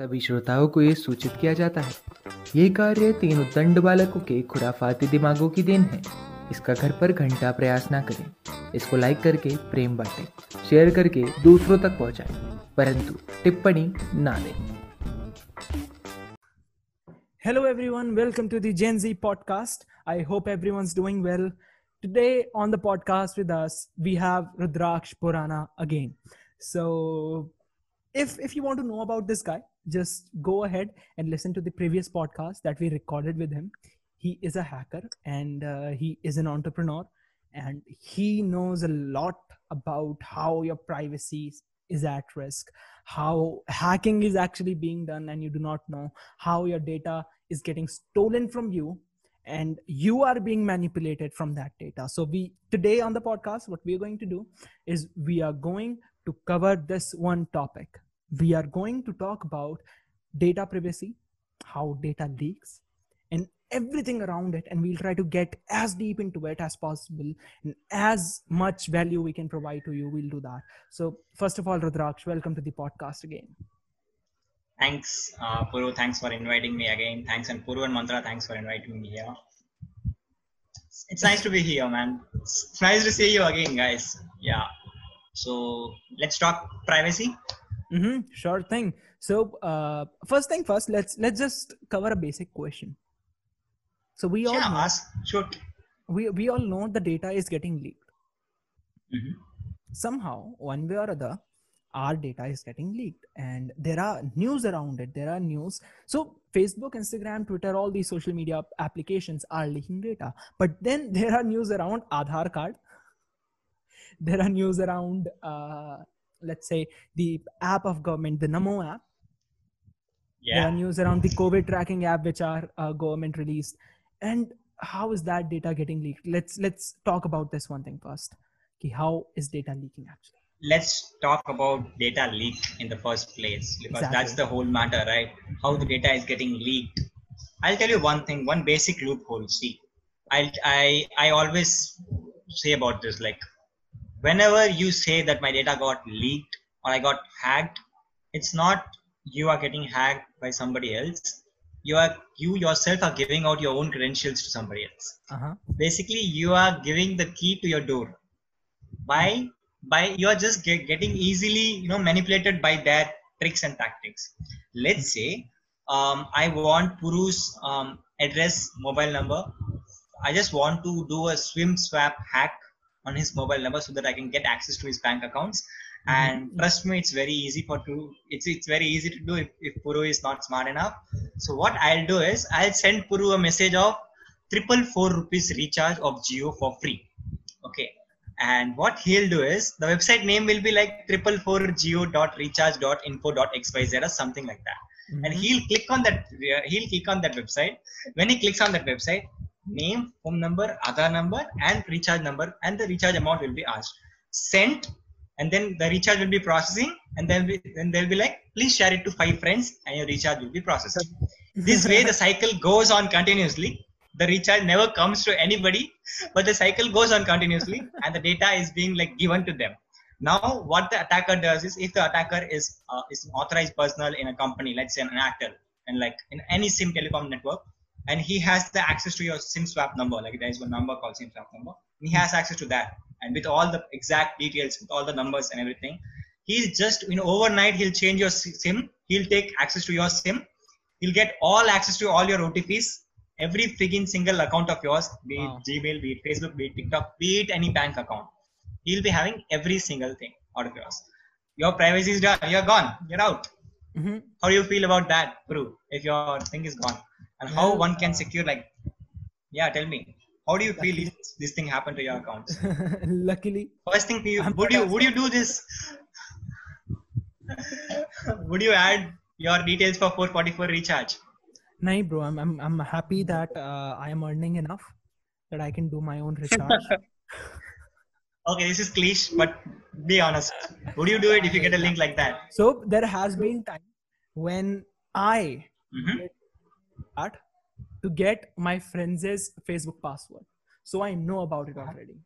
सभी श्रोताओं को ये सूचित किया जाता है, ये कार्य तीनों दंड बालकों के खुराफाती दिमागों की देन है। इसका घर पर घंटा प्रयास ना करें। इसको लाइक करके प्रेम बांटें, शेयर करके दूसरों तक पहुंचाएं, परंतु टिप्पणी ना दें। Hello everyone, welcome to the Gen Z podcast. I hope everyone's doing well. Today on the podcast with us we have Rudraksh Borana again. So if you want to know about this guy, just go ahead and listen to the previous podcast that we recorded with him. He is a hacker and he is an entrepreneur, and he knows a lot about how your privacy is at risk, how hacking is actually being done and you do not know, how your data is getting stolen from you and you are being manipulated from that data. So we today on the podcast, what we are going to do is we are going to cover this one topic. We are going to talk about data privacy, how data leaks and everything around it, and we'll try to get as deep into it as possible and as much value we can provide to you, we'll do that. So first of all, Rudraksh, welcome to the podcast again. Thanks Puru, thanks for inviting me again. Thanks, and Puru and Mantra, thanks for inviting me here. It's nice to be here, man. It's nice to see you again, guys. Yeah. So let's talk privacy. Mm-hmm, sure thing. So first thing first, let's just cover a basic question. So we all know, we all know the data is getting leaked. Mm-hmm. Somehow, one way or other, our data is getting leaked, and there are news around it. There are news. So Facebook, Instagram, Twitter, all these social media applications are leaking data. But then there are news around Aadhaar card. There are news around, let's say, the app of government, the Namo app. Yeah. There are news around the COVID tracking app, which are government released. And how is that data getting leaked? Let's talk about this one thing first. Okay, how is data leaking actually? Let's talk about data leak in the first place, because That's the whole matter, right? How the data is getting leaked. I'll tell you one thing, one basic loophole. See, I always say about this, like, whenever you say that my data got leaked or I got hacked, it's not you are getting hacked by somebody else. You yourself are giving out your own credentials to somebody else. Uh-huh. Basically, you are giving the key to your door. By you are just getting easily, manipulated by their tricks and tactics. Let's say I want Puru's address, mobile number. I just want to do a swim swap hack on his mobile number so that I can get access to his bank accounts. And trust me, it's very easy to do if Puru is not smart enough. So what I'll do is I'll send Puru a message of 444 rupees recharge of Jio for free. Okay. And what he'll do is the website name will be like 444jio.recharge.info.xyz or something like that. Mm-hmm. And he'll click on that website. When he clicks on that website, name, home number, Aadhaar number and recharge number, and the recharge amount will be asked, sent, and then the recharge will be processing, and then they'll be like, please share it to 5 friends and your recharge will be processed. This way the cycle goes on continuously. The recharge never comes to anybody, but the cycle goes on continuously and the data is being given to them. Now what the attacker does is, if the attacker is an authorized personnel in a company, let's say an actor, and in any SIM telecom network, and he has the access to your SIM swap number, there is one number called SIM swap number, and he has access to that, and with all the exact details, with all the numbers and everything, he's just, overnight he'll change your SIM, he'll take access to your SIM, he'll get all access to all your OTPs, every freaking single account of yours, be wow. It Gmail, be it Facebook, be it TikTok, be it any bank account, he'll be having every single thing out of yours. Your privacy is done, you're gone, you're out. Mm-hmm. How do you feel about that, Puru, if your thing is gone? And how one can secure, tell me, how do you feel if this thing happened to your account? Luckily, first thing, would you do this? Would you add your details for 444 recharge? No, bro, I'm happy that I am earning enough that I can do my own recharge. Okay, this is cliche, but be honest. Would you do it if you get a link like that? So there has been time when I. Mm-hmm. To get my friends' Facebook password, so I know about it already.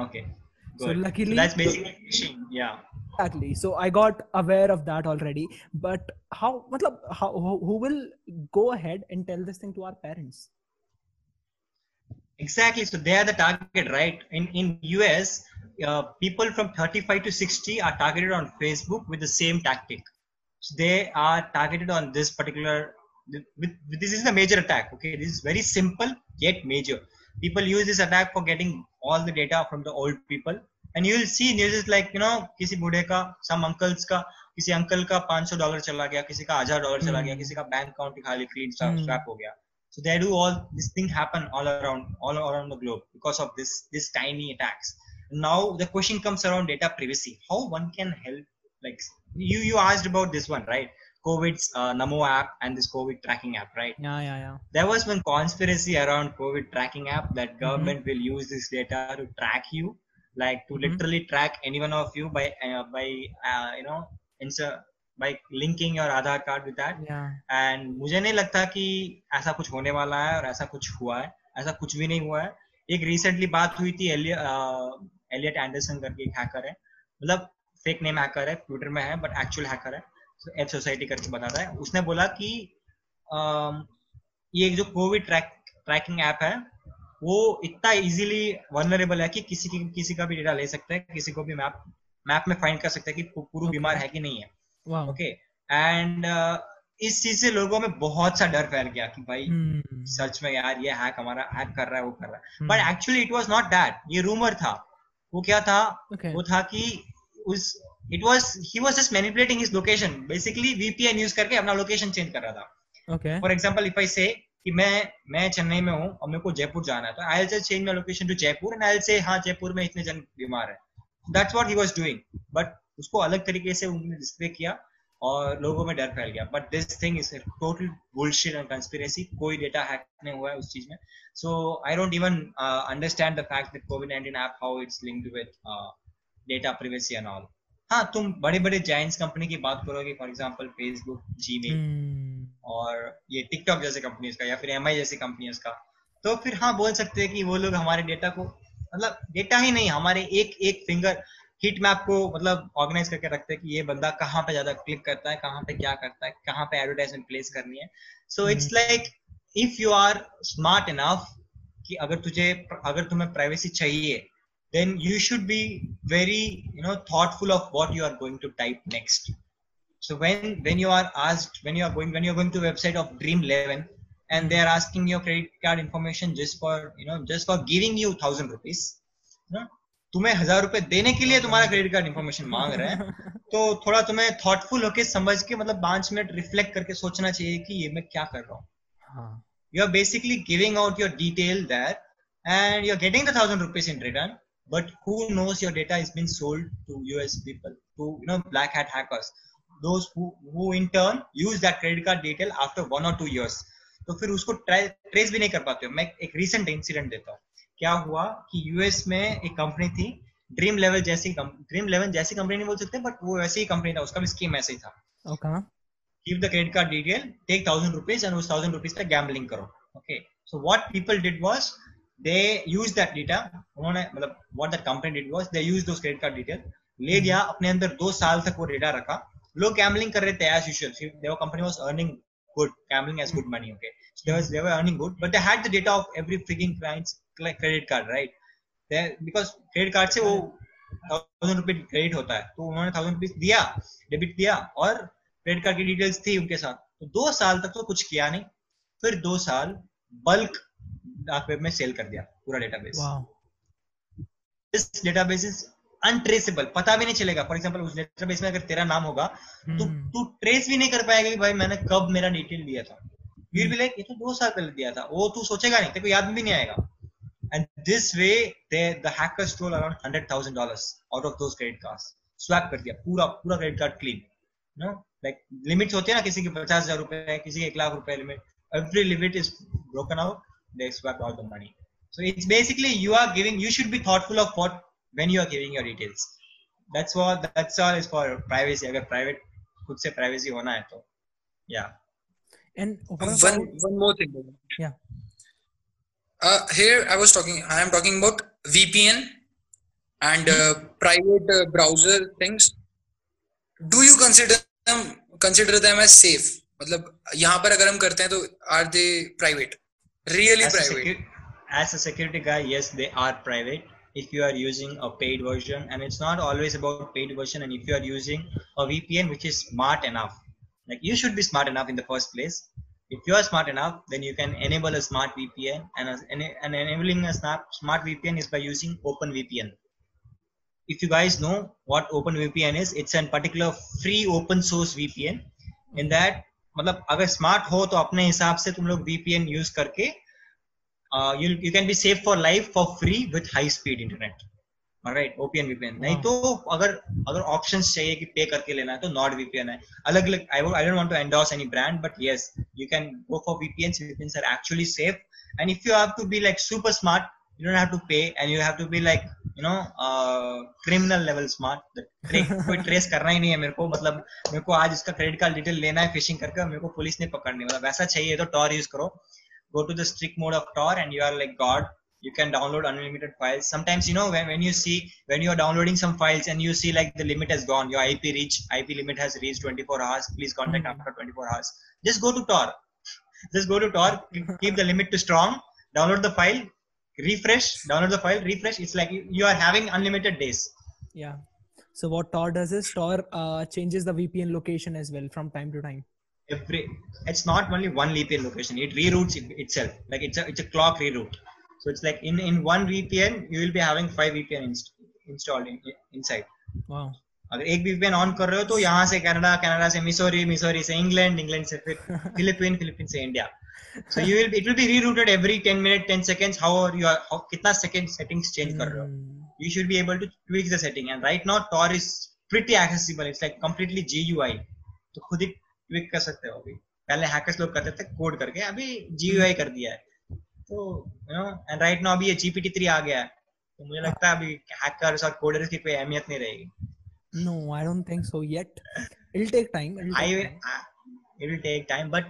Okay. So luckily, that's basically phishing. Yeah. Exactly. So I got aware of that already. But how who will go ahead and tell this thing to our parents? Exactly. So they are the target, right? In US, people from 35 to 60 are targeted on Facebook with the same tactic. So they are targeted on this particular. This is the major attack. Okay, this is very simple yet major. People use this attack for getting all the data from the old people, and you will see news like, you know, किसी बूढ़े का, some uncles का, किसी uncle का $500 चला गया, किसी का $1000 चला गया, किसी का बैंक अकाउंट की खाली free swap हो गया. So they do all this thing happen all around the globe because of this tiny attacks. Now the question comes around data privacy. How one can help? Like you asked about this one, right? COVID's Namo app and this COVID tracking app, right? Yeah. There was one conspiracy around COVID tracking app that government will use this data to track you, like to literally track any one of you by linking your Aadhaar card with that. Yeah. And मुझे नहीं लगता कि ऐसा कुछ होने वाला है और ऐसा कुछ हुआ है, ऐसा कुछ भी नहीं हुआ है. एक रिसेंटली बात हुई थी एलियट एंडरसन करके एक हैकर है, मतलब फेक नेम हैकर है, ट्विटर में है बट एक्चुअल हैकर है, एप सोसाइटी करके बताता है. उसने बोला कि ये जो कोविड ट्रैकिंग ऐप है वो इतना इजीली वल्नरेबल है कि किसी का भी डेटा ले सकता है, किसी को भी मैप में फाइंड कर सकता है कि पूरा बीमार है कि नहीं है. ओके, एंड इस चीज से लोगों में बहुत सा डर फैल गया कि भाई सच में यार ये हैक हमारा हैक कर रहा है, वो कर रहा है. But actually it was not that. ये रूमर था. वो क्या था? वो था कि he was just manipulating his location. Basically VPN use करके अपना location change कर रहा था. Okay. For example, if I say कि मैं चेन्नई में हूँ और मेरे को जयपुर जाना है, तो I'll just change my location to Jaipur and I'll say हाँ जयपुर में इतने जन बीमार हैं. That's what he was doing. But उसको अलग तरीके से उन्होंने डिस्प्ले किया और लोगों में डर फैल गया. But this thing is a total bullshit and conspiracy. कोई डेटा हैक नहीं हुआ है उस चीज में. So I don't even understand the fact that COVID-19 app how it's linked with data privacy and all. हाँ, तुम बड़े बड़े जायंट्स कंपनी की बात करोगे, फॉर एग्जांपल फेसबुक, जीमेल और ये टिकटॉक जैसे कंपनीज का या फिर एमआई जैसी कंपनीज का, तो फिर हाँ बोल सकते हैं कि वो लोग हमारे डेटा को, मतलब डेटा ही नहीं, हमारे एक फिंगर हीट मैप को मतलब ऑर्गेनाइज करके रखते हैं कि ये बंदा कहाँ पे ज्यादा क्लिक करता है, कहाँ पे क्या करता है, कहाँ पे एडवर्टाइजमेंट प्लेस करनी है. So it's like if you are smart enough कि अगर तुम्हें प्राइवेसी चाहिए, then you should be very, thoughtful of what you are going to type next. So when you are asked, when you are going to website of Dream11 and they are asking your credit card information just for giving you 1,000 rupees, तुम्हें 1,000 रुपए देने के लिए तुम्हारा credit card information मांग रहे हैं, तो थोड़ा तुम्हें thoughtful होके समझ के, मतलब 5 मिनट रिफ्लेक्ट करके सोचना चाहिए कि ये मैं क्या कर रहा हूँ. You are basically giving out your detail there and you are getting the 1,000 rupees in return. But who knows your data is being sold to US people, to black hat hackers, those who in turn use that credit card detail after 1 or 2 years. तो फिर उसको trace भी नहीं कर पाते हो. मैं एक recent incident देता हूँ. क्या हुआ कि US में एक कंपनी थी, Dream11 जैसी कंपनी नहीं बोल सकते, but वो वैसी ही कंपनी था. उसका भी स्कीम ऐसे ही था. Okay. Give the credit card detail, take 1,000 rupees and उस 1,000 rupees पे gambling करो. Okay. So what people did was, they used that data. What that company did was they used those credit card details. ले गया अपने अंदर 2 साल तक वो डेटा रखा. लोग गैम्बलिंग कर रहे थे as usual. The company was earning good, gambling as good money. Okay, so they were earning good, but they had the data of every freaking client's credit card, right? Because credit card से वो 1,000 रुपए credit होता है, तो उन्होंने 1,000 rupees दिया, debit किया और क्रेडिट कार्ड की डिटेल्स थी उनके साथ. तो 2 साल तक तो कुछ किया नहीं. फिर 2 साल बल्क डार्क वेब में सेल कर दिया पूरा डेटाबेस. इस डेटाबेस इज अनट्रेसेबल, पता भी नहीं चलेगा. फॉर एग्जांपल उस डेटाबेस में अगर तेरा नाम होगा तो तू ट्रेस भी नहीं कर पाएगा कि भाई मैंने कब मेरा डिटेल दिया था. वीर भी लाइक ये तो 2 साल पहले दिया था, वो तू सोचेगा नहीं, तेरे को याद भी नहीं आएगा. And this way the hackers stole around $100,000 out of those credit cards. Swap कर दिया पूरा credit card clean. No like limits होती है ना, किसी की 50,000 रुपए, किसी की 1 लाख रुपए limit. Every limit is broken out. They swap all the money. So it's basically you should be thoughtful of when you are giving your details. That's all is for privacy. अगर private खुद से privacy होना है तो, yeah. And one more thing. Yeah. Here I was talking. I am talking about VPN and private browser things, do you consider them as safe? मतलब यहाँ पर अगर हम करते हैं तो are they private? Really private? As a security guy, yes, they are private. If you are using a paid version, and it's not always about paid version, and if you are using a VPN which is smart enough, like you should be smart enough in the first place. If you are smart enough, then you can enable a smart VPN, and enabling a smart VPN is by using OpenVPN. If you guys know what OpenVPN is, it's a particular free open source VPN. In that, मतलब अगर smart हो तो अपने हिसाब से तुम लोग VPN use करके you can be safe for life for free with high speed internet. Alright, OPN VPN. नहीं तो अगर options चाहिए कि pay करके लेना है तो NordVPN है. अलग-अलग I don't want to endorse any brand, but yes, you can go for VPNs. VPNs are actually safe. And if you have to be like super smart, you don't have to pay, and you have to be like criminal level smart. कोई trace करना ही नहीं है मेरे को, मतलब मेरे को आज इसका क्रेडिट कार्ड डिटेल लेना है फिशिंग करके, मेरे को पुलिस ने पकड़ने वाला, वैसा चाहिए तो टॉर यूज करो. Go to the strict mode of Tor, and you are like God. You can download unlimited files. Sometimes when you are downloading some files and you see like the limit has gone, your IP limit has reached 24 hours. Please contact after 24 hours. Just go to Tor. Keep the limit to strong. Download the file, refresh. It's like you are having unlimited days. Yeah. So what Tor does is Tor changes the VPN location as well from time to time. It's not only one VPN location, it reroutes itself. Like it's a clock reroute. So it's like in one VPN, you will be having 5 VPN installed inside. Wow. अगर एक VPN on कर रहे हो तो यहाँ से Canada से Missouri से England से Philippine से India. So it will be rerouted every 10 seconds. How कितना second settings change कर रहे हो? You should be able to tweak the setting. And right now Tor is pretty accessible. It's like completely GUI. तो खुद ही tweak कर सकते हो. अभी पहले हैकर्स लोग करते थे कोड करके, अभी जीयूआई कर दिया है. तो एंड राइट नाउ अभी ये GPT-3 आ गया है, तो मुझे लगता है अभी हैकर्स और कोडर्स की कोई अहमियत नहीं रहेगी. No, I don't think so yet. It will take time. But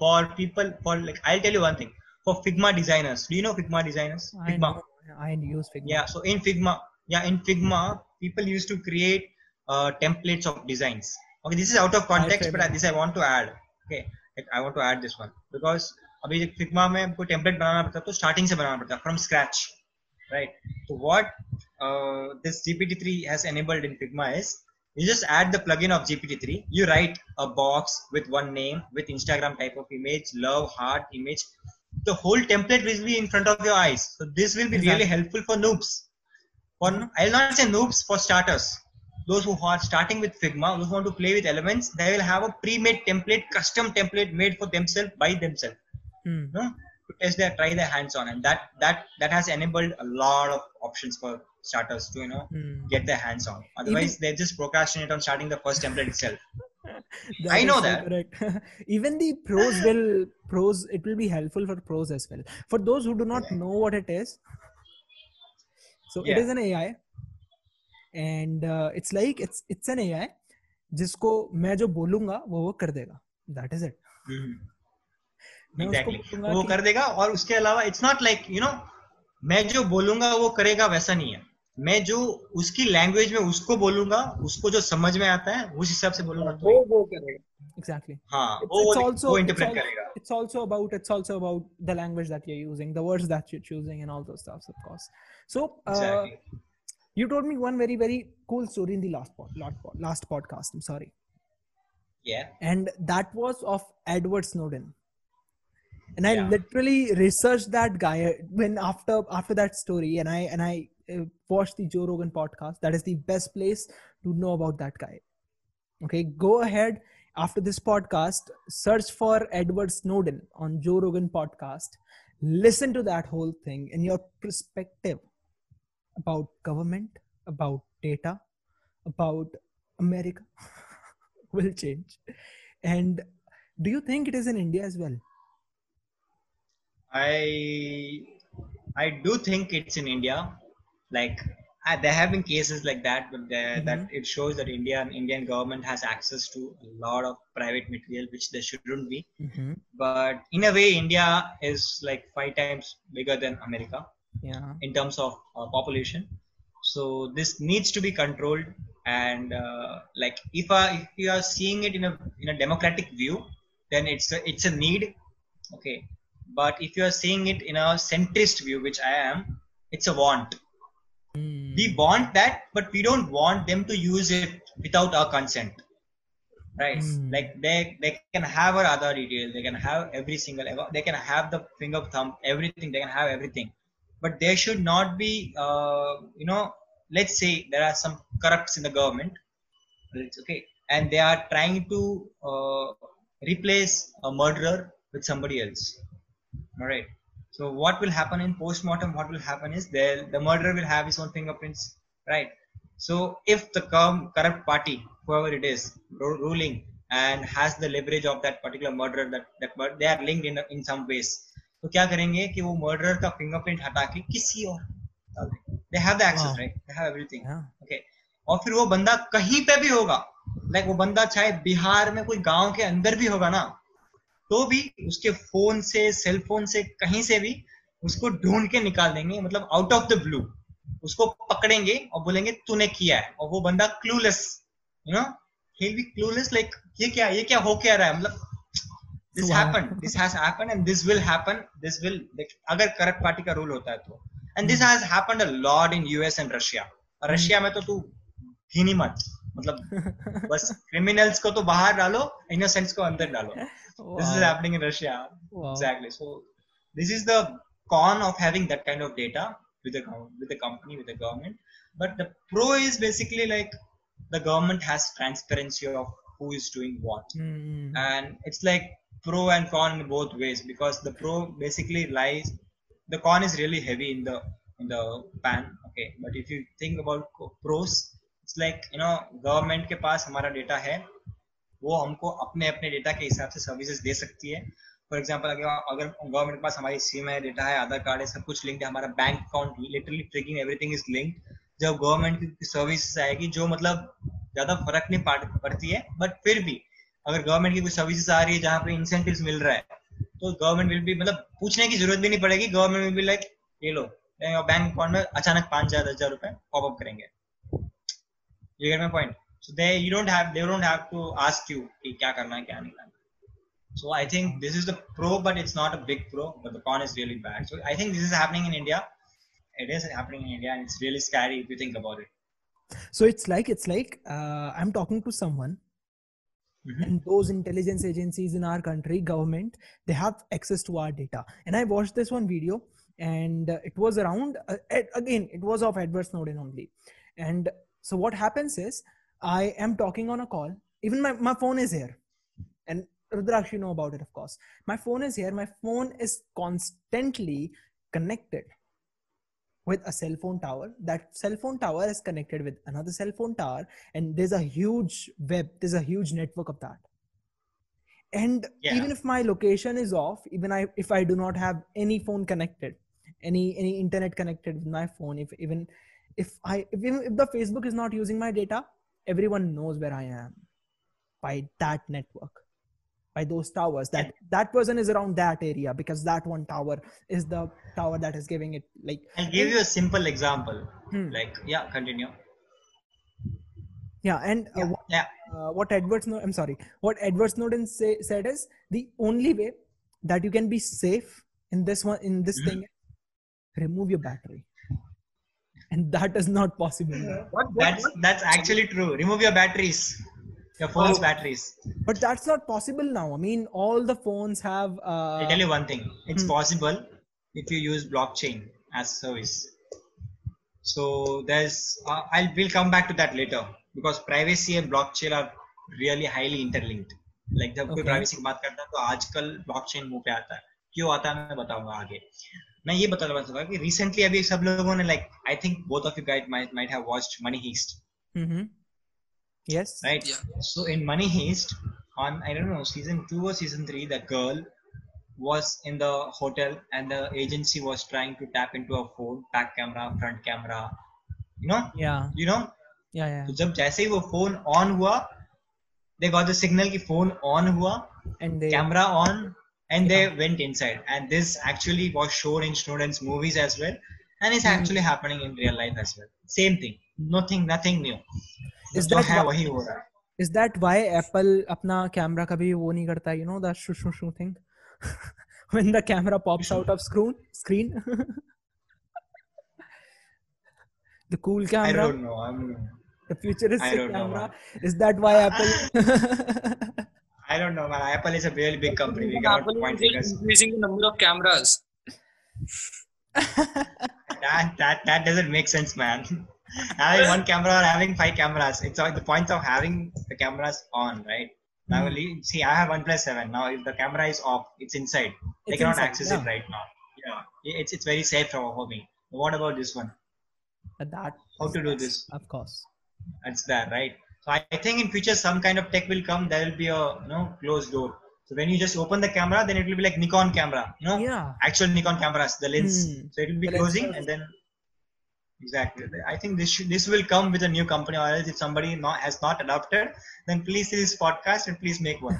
for people, for like I will tell you one thing. For Figma designers, do you know Figma designers? I use Figma. Yeah, so in Figma, people used to create templates of designs. Okay, this is out of context, but this I want to add. Okay, I want to add this one because अभी जब Figma में हमको template बनाना पड़ता है तो starting से बनाना पड़ता है from scratch, right? So what this GPT-3 has enabled in Figma is you just add the plugin of GPT-3. You write a box with one name, with Instagram type of image, love, heart image. The whole template will be in front of your eyes. So this will be really helpful for noobs. For I'll not say noobs, for starters. Those who are starting with Figma, those who want to play with elements, they will have a pre-made template, custom template made for themselves by themselves. To test their, try their hands on, and that has enabled a lot of options for starters to get their hands on. Otherwise, they just procrastinate on starting the first template itself. I know that. Correct. Even the pros. It will be helpful for pros as well. For those who do not know what it is, so it is an AI. And it's like it's an AI जिसको मैं जो बोलूंगा वो कर देगा. That is it. Exactly. वो कर देगा. और उसके अलावा it's not like मैं जो बोलूंगा वो करेगा, वैसा नहीं है. मैं जो उसकी लैंग्वेज में उसको बोलूंगा, उसको जो समझ में आता है उस हिसाब से बोलूंगा तो वो करेगा. Exactly. हाँ, वो इंटरप्रेट करेगा. It's also about the language that you're using, the words that you're choosing, and all those stuffs, of course. So exactly. You told me one very, very cool story in the last podcast. I'm sorry. Yeah. And that was of Edward Snowden. And I literally researched that guy when after that story, and I watched the Joe Rogan podcast. That is the best place to know about that guy. Okay, go ahead after this podcast, search for Edward Snowden on Joe Rogan podcast. Listen to that whole thing in your perspective. About government, about data, about America will change. And do you think it is in India as well? I do think it's in India. Like there have been cases like that, but that it shows that Indian government has access to a lot of private material which there shouldn't be. But in a way, India is like 5 times bigger than America. Yeah. In terms of population, So this needs to be controlled, and like if you are seeing it in a democratic view, then it's a need, okay. But if you are seeing it in a centrist view, which I am, it's a want. Mm. We want that, but we don't want them to use it without our consent, right? Mm. Like they can have our Aadhaar detail, they can have every single, they can have the finger thumb, everything, they can have everything. But there should not be, you know, let's say there are some corrupts in the government, okay, and they are trying to replace a murderer with somebody else. All right. So what will happen in post-mortem, what will happen is the murderer will have his own fingerprints, right? So if the corrupt party, whoever it is, ruling and has the leverage of that particular murderer, that they are linked in some ways. So क्या करेंगे कि वो murderer का fingerprint हटा के किसी और, they have the access, wow. Right? They have everything. Yeah. Okay. और फिर वो बंदा कहीं पे भी होगा, like वो बंदा चाहे बिहार में कोई गांव के अंदर भी होगा ना, तो भी उसके फोन से, सेल फोन से, कहीं से भी उसको ढूंढ के निकाल देंगे, मतलब आउट ऑफ द ब्लू उसको पकड़ेंगे और बोलेंगे तूने किया है, और वो बंदा clueless, you know, he will be clueless, like ये क्या हो क्या रहा है, मतलब this happened, this has happened and this will happen, this will, अगर करप्ट पार्टी का रूल होता है तो, and this has happened a lot in US and Russia. Russia में तो तू घिनी मत, मतलब बस क्रिमिनल्स को तो बाहर डालो, इनोसेंट्स को अंदर डालो। Wow. This is happening in Russia. Wow. Exactly. So this is the con of having that kind of data with the company, with the government. But the pro is basically like the government has transparency of who is doing what. Mm-hmm. And it's like pro and con in both ways, because the pro basically lies, the con is really heavy in the pan. Okay. But if you think about pros, it's like, you know, government के पास हमारा data है, वो हमको अपने data के हिसाब से services दे सकती है। फॉर एग्जांपल अगर गवर्नमेंट के पास हमारी सिम है, डेटा है, आधार कार्ड है, सब कुछ लिंक्ड है, हमारा bank account literally tracking everything is linked. जब गवर्नमेंट की सर्विसेज आएगी, जो मतलब ज्यादा फर्क नहीं पड़ती है, बट फिर भी अगर गवर्नमेंट की कोई सर्विसेज आ रही है जहाँ पे इंसेंटिव्स मिल रहा है, तो गवर्नमेंट विल भी, मतलब पूछने की जरूरत भी नहीं पड़ेगी, गवर्नमेंट विल भी लाइक ये लो, बैंक अकाउंट में अचानक 5,000-10,000 रुपए पॉपअप करेंगे। You get my point? So they don't have to ask you कि क्या करना है क्या नहीं करना। So I think this is the pro, but it's not a big pro, but the con is really bad. So I think this is happening in India. It is happening in India, and it's really scary if you think about it. So it's like I'm talking to someone, mm-hmm. and those intelligence agencies in our country, government, they have access to our data. And I watched this one video, and it was around again it was of Edward Snowden only. And so what happens is, I am talking on a call, even my phone is here, and Rudraksh, you know about it, of course. My phone is here, my phone is constantly connected with a cell phone tower. That cell phone tower is connected with another cell phone tower, and there's a huge web, there's a huge network of that. And yeah. Even if my location is off, if I do not have any phone connected, any internet connected with my phone, if the Facebook is not using my data, everyone knows where I am by that network, by those towers, that yeah. That person is around that area because that one tower is the tower that is giving it, like. I'll give you a simple example. Like, yeah, continue. Yeah. And what Edward Snowden said is, the only way that you can be safe in this one, in this thing, remove your battery. And that is not possible. That's actually true. Remove your batteries, your phone's batteries. But that's not possible now. I mean, all the phones have. I tell you one thing. It's possible if you use blockchain as service. So there's. We'll come back to that later, because privacy and blockchain are really highly interlinked. Like जब कोई privacy की बात करता है तो आजकल blockchain मुँह पे आता है. क्यों आता है मैं बताऊँगा आगे. मैं ये बता सकता कि रिसेंटली अभी सब लोगों ने, like I think both of you guys might have watched Money Heist, yes right? So in Money Heist on I don't know season 2 और season 3, the girl was in the hotel and the agency was trying to tap into a phone, back camera, front camera, you know तो जब जैसे ही वो phone on हुआ, they got the signal कि phone on हुआ and camera on. And they went inside, and this actually was shown in Snowden's movies as well, And it's actually happening in real life as well. Same thing. Nothing new. Is that why Apple अपना camera कभी वो नहीं करता? You know that shoo thing when the camera pops out of screen. The cool camera. I don't know. The futuristic camera. Is that why Apple? I don't know, man. Apple is a really big company. We cannot point fingers. Increasing the number of cameras. That doesn't make sense, man. Having one camera or having five cameras, it's like the point of having the cameras on, right? Now, see, I have OnePlus 7. Now, if the camera is off, it's inside. They cannot access it right now. Yeah, it's very safe for me. What about this one? How to do this? Of course, that's that, right? So I think in future some kind of tech will come. There will be a closed door. So when you just open the camera, then it will be like Nikon camera, actual Nikon cameras, the lens. So it will be closing and then exactly. I think this will come with a new company, or else if somebody has not adopted, then please see this podcast and please make one.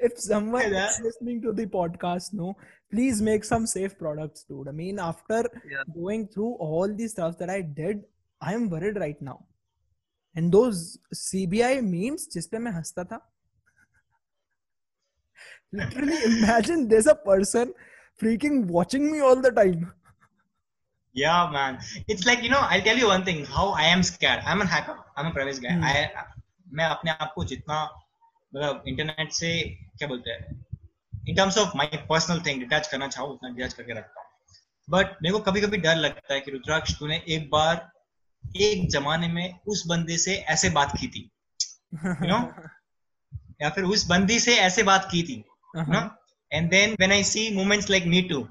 If someone is listening to the podcast, please make some safe products, dude. I mean, after going through all the stuff that I did, I am worried right now. And those CBI memes, जिस पे मैं हंसता था. Literally imagine there's a person freaking watching me all the time. Yeah, man. It's like, I'll tell you one thing, how I am scared. I'm a hacker. I'm a privacy guy. मैं अपने आप को जितना मतलब internet से क्या बोलते हैं in terms of my personal thing detach करना चाहूँ उतना detach करके रखता हूँ. But मेरे को कभी कभी डर लगता है कि रुद्राक्ष तूने एक बार एक जमाने में उस बंदे से ऐसे बात की थी, या फिर उस बंदी से ऐसे बात की थी, and then when I see moments like Me Too,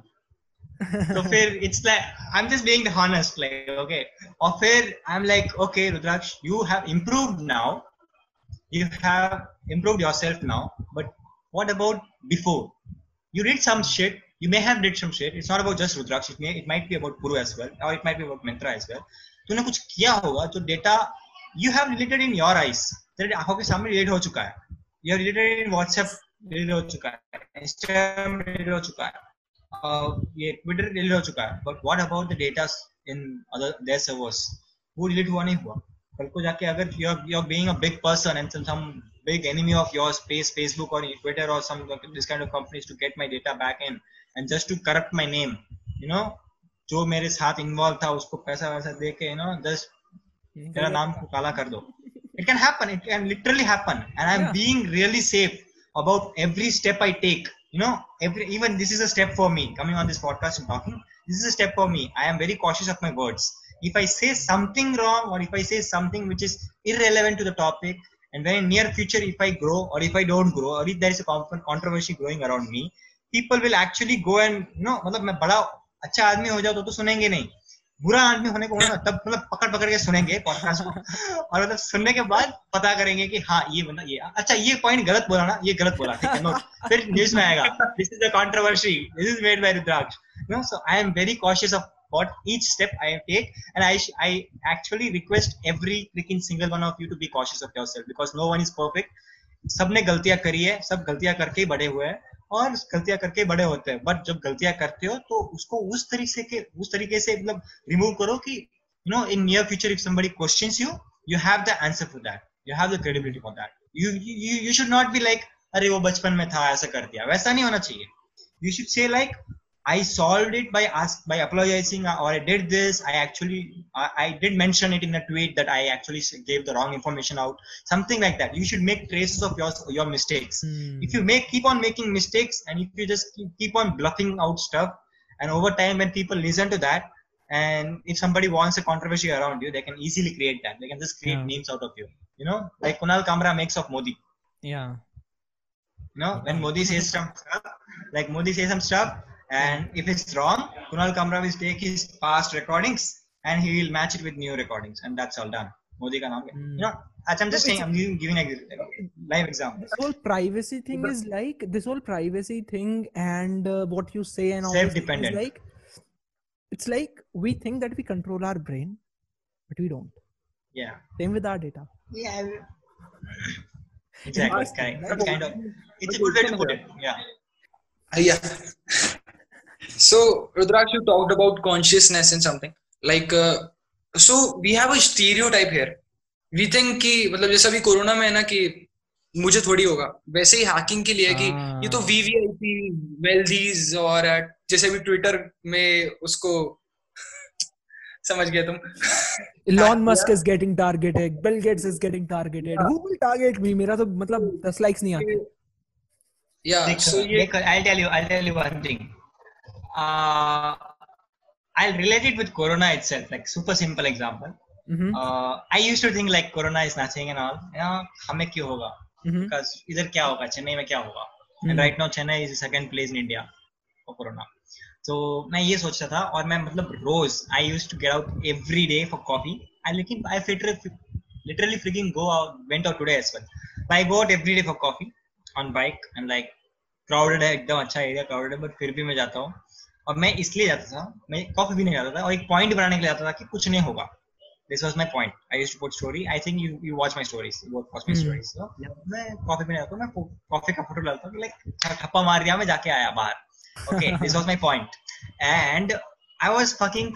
तो फिर it's like I'm just being honest, like okay, और फिर I'm like okay Rudraksh, you have improved now, you have improved yourself now, but what about before? You did some shit. You may have did some shit. It's not about just Rudraksh. It might be about Puru as well, or it might be about Mantra as well. तूने कुछ किया होगा जो data you have related in your eyes तेरे आंखों के सामने relate हो चुका है, you have related in WhatsApp relate हो चुका है, इंस्टाग्राम रिलेट हो चुका है, ये ट्विटर रिलेट हो चुका है, but what about the data in other their servers? वो रिलेट हुआ नहीं हुआ? कल को जाके अगर you are being a big person and some big enemy of yours page Facebook और ट्विटर और some this kind of companies to get my data back in and just to corrupt my name, जो मेरे साथ involve था उसको पैसा वैसा दे के जस्ट तेरा नाम को काला कर दो. It can happen, it can literally happen and I am being really safe about every step I take, every even this is a step for me coming on this podcast and talking, this is a step for me. I am very cautious of my words. If I say something wrong or if I say something which is irrelevant to the topic, and when in near future if I grow or if I don't grow or if there is a controversy growing around me, people will actually go and मतलब मैं बड़ा अच्छा आदमी हो जाऊँ तो सुनेंगे नहीं, बुरा आदमी होने को होगा तब मतलब पकड़ के सुनेंगे पॉडकास्ट को, और मतलब सुनने के बाद पता करेंगे कि हाँ ये बंदा ये अच्छा ये पॉइंट गलत बोला ना, ये गलत बोला, ठीक है नोट, फिर न्यूज में आएगा this is the controversy, this is made by Rudraksh. So I am very cautious of what each step I take, and I actually request every freaking single one of you to be cautious of yourself because no one is perfect. सबने गलतियाँ करी है, सब गलतियाँ करके ही बड़े हुए हैं और गलतियाँ करके बड़े होते हैं. But जब गलतियाँ करते हो तो उसको उस तरीके से मतलब remove करो कि in near future if somebody questions you, you have the answer for that, you have the credibility for that. You should not be like अरे वो बचपन में था ऐसा कर दिया, वैसा नहीं होना चाहिए. You should say like I solved it by apologizing, or I did this. I did mention it in a tweet that I actually gave the wrong information out. Something like that. You should make traces of your mistakes. If you keep on making mistakes, and if you just keep on bluffing out stuff, and over time when people listen to that, and if somebody wants a controversy around you, they can easily create that. They can just create memes out of you. Like Kunal Kamra makes of Modi. Yeah. When Modi says some stuff, and if it's wrong, Kunal Kamra will take his past recordings and he will match it with new recordings, and that's all done. Modi ka naam hai. I'm just saying, I'm giving a live example. This whole privacy thing is like and what you say and all. Self-dependent. It's like we think that we control our brain, but we don't. Yeah. Same with our data. Yeah. Exactly. Kind of. It's a good way to put it. Yeah. So, Rudraksh, you talked about consciousness and something. Like, so we have a stereotype here. We think कि मतलब जैसा भी corona में है ना कि मुझे थोड़ी होगा, वैसे ही हैकिंग के लिए कि ये तो वीवीआईपी वेल्दीज और जैसे भी ट्विटर में उसको समझ गया तुम. Elon Musk is getting targeted, Bill Gates is getting targeted. Who will target me? मेरा तो मतलब 10 likes नहीं आते. Yeah, so ये I'll tell you one thing. I'll relate it with Corona itself, like super simple example. Mm-hmm. I used to think like Corona is nothing and all. Yeah, हमें क्यों होगा? Because इधर क्या होगा? चेन्नई में क्या होगा? And right now Chennai is the second place in India for Corona. So मैं ये सोचता था और मैं मतलब रोज I used to get out every day for coffee. लेकिन I literally freaking went out today as well. But I go out every day for coffee on bike and like crowded है एकदम अच्छा एरिया crowded है but फिर भी मैं जाता हूँ और मैं इसलिए जाता था मैं कॉफी भी नहीं जाता था और एक पॉइंट बनाने के लिए जाता था कि कुछ नहीं होगा. This was my point. I used to put story. I think you watch my stories. You watch my stories. So, मैं coffee पीने जाता हूँ, मैं coffee का photo डालता हूँ, like ठप्पा मार दिया मैं जाके आया बाहर. Okay, this was my point. And I was fucking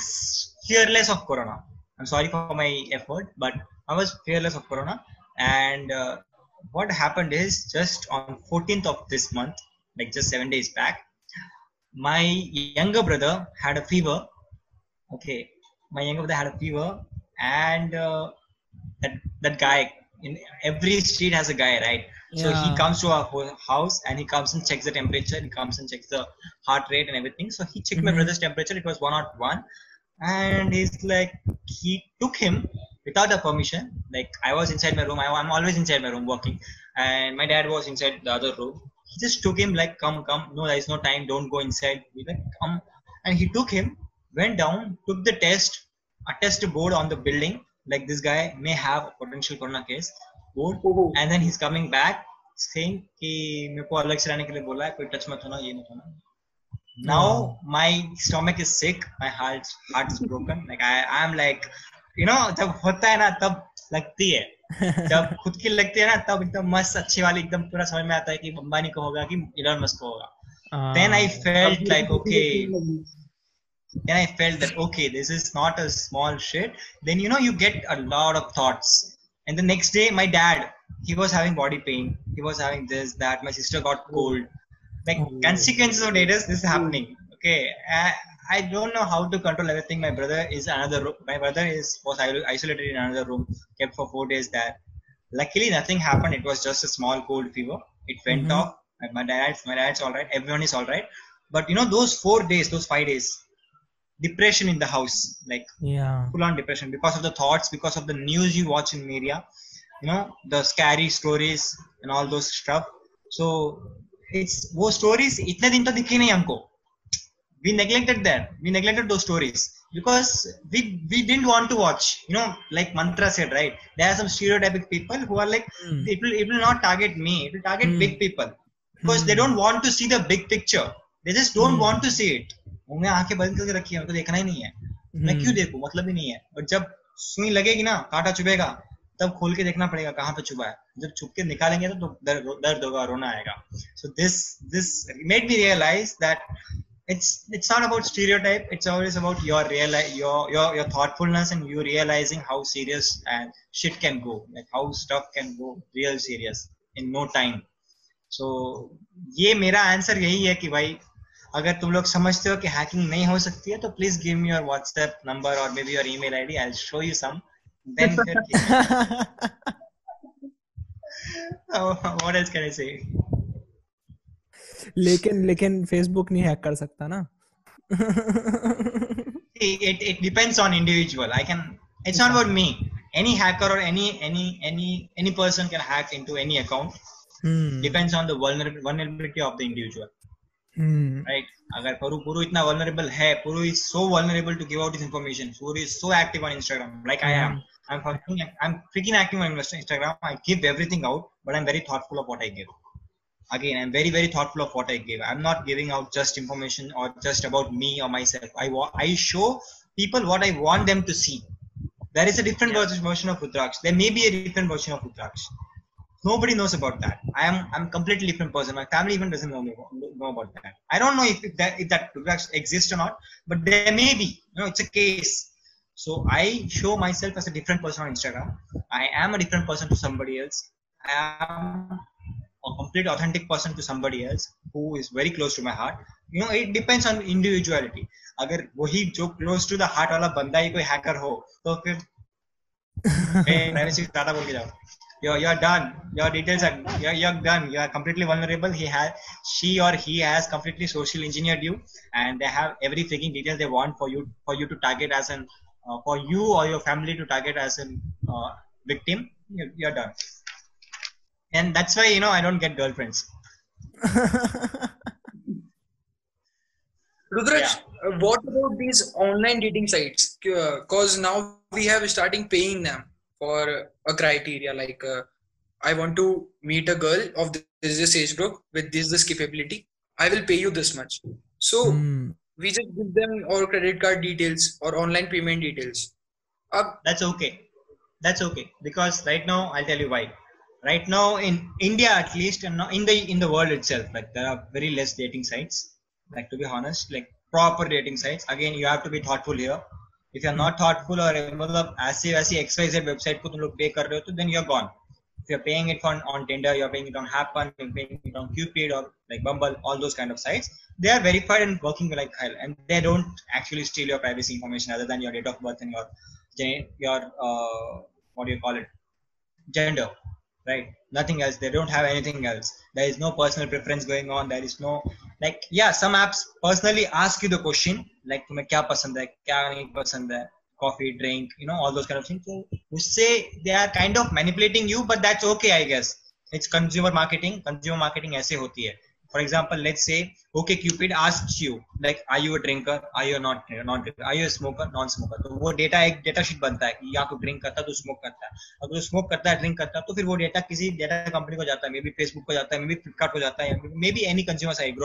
fearless of Corona. I'm sorry for my effort, but I was fearless of Corona. And what happened is just on 14th of this month, like just 7 days back, my younger brother had a fever. Okay, my younger brother had a fever. And that guy in every street has a guy, right? Yeah. So he comes to our house and he comes and checks the temperature. He comes and checks the heart rate and everything. So he checked my brother's temperature. It was 101, and he's like, he took him without a permission. Like I was inside my room. I'm always inside my room working, and my dad was inside the other room. He just took him like, come. No, there is no time. Don't go inside. He like come, and he took him, went down, took the test. A test board on the building, like this guy may have a potential corona case board, and then he's coming back saying कि मेरे को अलग से रहने के लिए बोला है, कोई touch मत होना, ये मत होना. Now my stomach is sick, my heart is broken. Like I'm like, you know, जब होता है ना तब लगती है, जब खुद की लगती है ना तब एकदम मस्त अच्छी वाली एकदम पूरा समझ में आता है कि अंबानी को होगा कि Elon Musk को होगा. Then I felt like okay. Then I felt that okay, this is not a small shit. Then you know you get a lot of thoughts. And the next day, my dad, he was having body pain. He was having this, that. My sister got cold. Like consequences of it is this is happening. Okay, I don't know how to control everything. My brother is another. My brother was isolated in another room, kept for 4 days there. Luckily, nothing happened. It was just a small cold fever. It went off. My dad's all right. Everyone is all right. But you know those 4 days, those 5 days. Depression in the house, like full on depression because of the thoughts, because of the news you watch in media, you know, the scary stories and all those stuff. So it's those stories. इतने दिन तो दिखे नहीं हमको. We neglected them. We neglected those stories because we didn't want to watch. You know, like Mantra said, right? There are some stereotypic people who are like, it will not target me. It will target big people because they don't want to see the big picture. They just don't want to see it. उन्हें आंखें बंद करके रखी है, उनको देखना ही नहीं है. मैं क्यों देखूं, मतलब ही नहीं है. और जब सुई लगेगी ना, कांटा चुभेगा, तब खोल के देखना पड़ेगा कहाँ पे चुभा है. जब चुभ के निकालेंगे तो दर्द होगा, रोना आएगा. So this made me realize that it's not about stereotype. It's always about your thoughtfulness and you realizing how serious and shit can go, like how stuff can go real serious in no time. So ये मेरा answer यही है कि भाई अगर तुम लोग समझते हो कि हैकिंग नहीं हो सकती है तो please give me your WhatsApp number और may be your email ID, I will show you some then. What else can I say. लेकिन फेसबुक नहीं हैक कर सकता ना. It depends on individual. I can, it's not about me. Any hacker और any person can hack into any account. Depends on the vulnerability of the individual. Right. अगर पुरु इतना vulnerable है, पुरु is so vulnerable to give out his information. Puru is so active on Instagram, like I am. I'm freaking active on Instagram. I give everything out, but I'm very thoughtful of what I give. Again, I'm very, very thoughtful of what I give. I'm not giving out just information or just about me or myself. I show people what I want them to see. There is a different version of Rudraksh. There may be a different version of Rudraksh. Nobody knows about that. I'm completely different person. My family even doesn't know about that. I don't know if that exists or not, but there may be. You know, it's a case. So I show myself as a different person on Instagram. I am a different person to somebody else. I am a complete authentic person to somebody else who is very close to my heart. You know, it depends on individuality. अगर वही जो close to the heart वाला बंदा ही कोई hacker हो, तो फिर privacy ज़्यादा बोल के जाओ. You're done. Your details are you're done. You are completely vulnerable. She or he has completely social engineered you, and they have every freaking detail they want for you to target as an for you or your family to target as an victim. You're done. And that's why, you know, I don't get girlfriends. Rudraksh, yeah. What about these online dating sites? Because now we have starting paying them for a criteria like I want to meet a girl of this age group with this capability. I will pay you this much. So we just give them our credit card details or online payment details. That's okay. Because right now, I'll tell you why. Right now in India, at least, and in the world itself, like there are very less dating sites. Like, to be honest, like proper dating sites. Again, you have to be thoughtful here. If you are not thoughtful or मतलब ऐसे XYZ website को तुम लोग pay कर रहे हो तो then you are gone. If you are paying it on Tinder, you are paying it on Happn, you are paying it on Cupid or like Bumble, all those kind of sites, they are verified and working like hell, and they don't actually steal your privacy information other than your date of birth and your what do you call it, gender, right? Nothing else. They don't have anything else. There is no personal preference going on. There is no, like, yeah, some apps personally ask you the question like तुम्हें क्या पसंद है क्या नहीं पसंद है, coffee, drink, you know, all those kind of things. So उससे they are kind of manipulating you, but that's okay, I guess. It's consumer marketing. Consumer marketing ऐसे होती है. For example, let's say, okay, Cupid asks you like, are you a drinker? Are you not drinker? Are you a smoker? Non-smoker? तो वो data एक data sheet बनता है कि या तो drink करता है तो smoke करता है, अगर smoke करता है drink करता है तो फिर वो data किसी data company को जाता है, maybe Facebook को जाता है, maybe Flipkart को जाता है, maybe any consumer site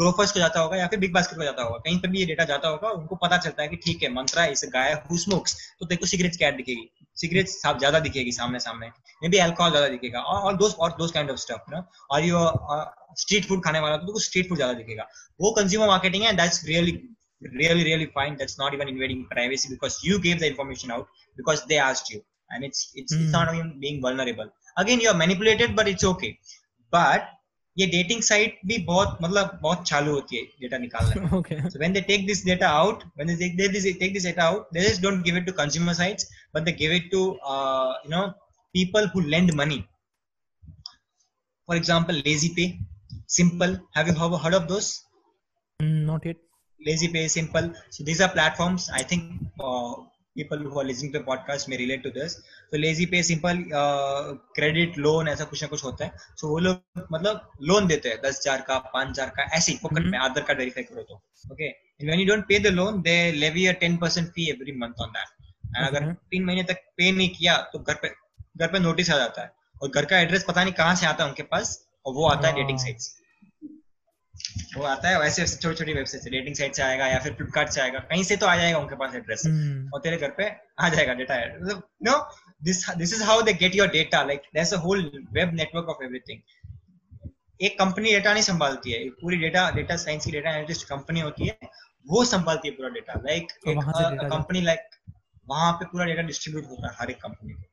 Grofers को जाता होगा या फिर बिग बास्केट को जाता होगा. कहीं पर भी ये डेटा जाता होगा, उनको पता चलता है कि ठीक है मंत्रा इस गाय हु स्मोक्स, तो देखो सिगरेट्स क्या दिखेगी, सिगरेट्स ज्यादा दिखेगी सामने, मे बी अल्कोहल ज्यादा दिखेगा और दोस काइंड ऑफ स्टफ ना. और यू स्ट्रीट फूड खाने वाला तो स्ट्रीट फूड ज्यादा दिखेगा. वो कंज्यूमर मार्केटिंग है. That's really fine. That's not even invading privacy because you gave the information out because they asked you and it's not even being vulnerable. Again you are manipulated but it's okay. But ये dating site भी बहुत चालू होती है data निकालना. Okay. So when they take this data out, they just don't give it to consumer sites, but they give it to you know, people who lend money. For example, LazyPay, Simple. Have you heard of those? Not yet. LazyPay, Simple. So these are platforms. I think people who are listening to the podcast may relate to this. So LazyPay, Simple, credit, loan, ऐसा कुछ ना कुछ होता है. So वो लोग मतलब loan देते हैं 10,000 का 5,000 का ऐसे पॉकेट में आधार कार्ड वेरीफाई करो तो. Okay. And when you don't pay the loan, they levy a 10% fee every month on that. And अगर 3 महीने तक पे नहीं किया तो घर पे नोटिस आ जाता है. और घर का एड्रेस पता नहीं कहाँ से आता है उनके पास, और वो आता है डेटिंग साइट से. वो आता है वैसे छोटी-छोटी वेबसाइट से, डेटिंग साइट से आएगा या फिर फ्लिपकार्ट से आएगा, कहीं से तो आ जाएगा उनके पास एड्रेस और तेरे घर पे आ जाएगा data. No, this is how they get your data. Like there is a whole web network of everything. एक कंपनी डेटा नहीं संभालती है, पूरी डेटा साइंस की डेटा एनालिटिस्ट कंपनी होती है, वो संभालती है पूरा डेटा. लाइक कंपनी लाइक वहां पे पूरा डेटा डिस्ट्रीब्यूट होता है हर एक कंपनी को.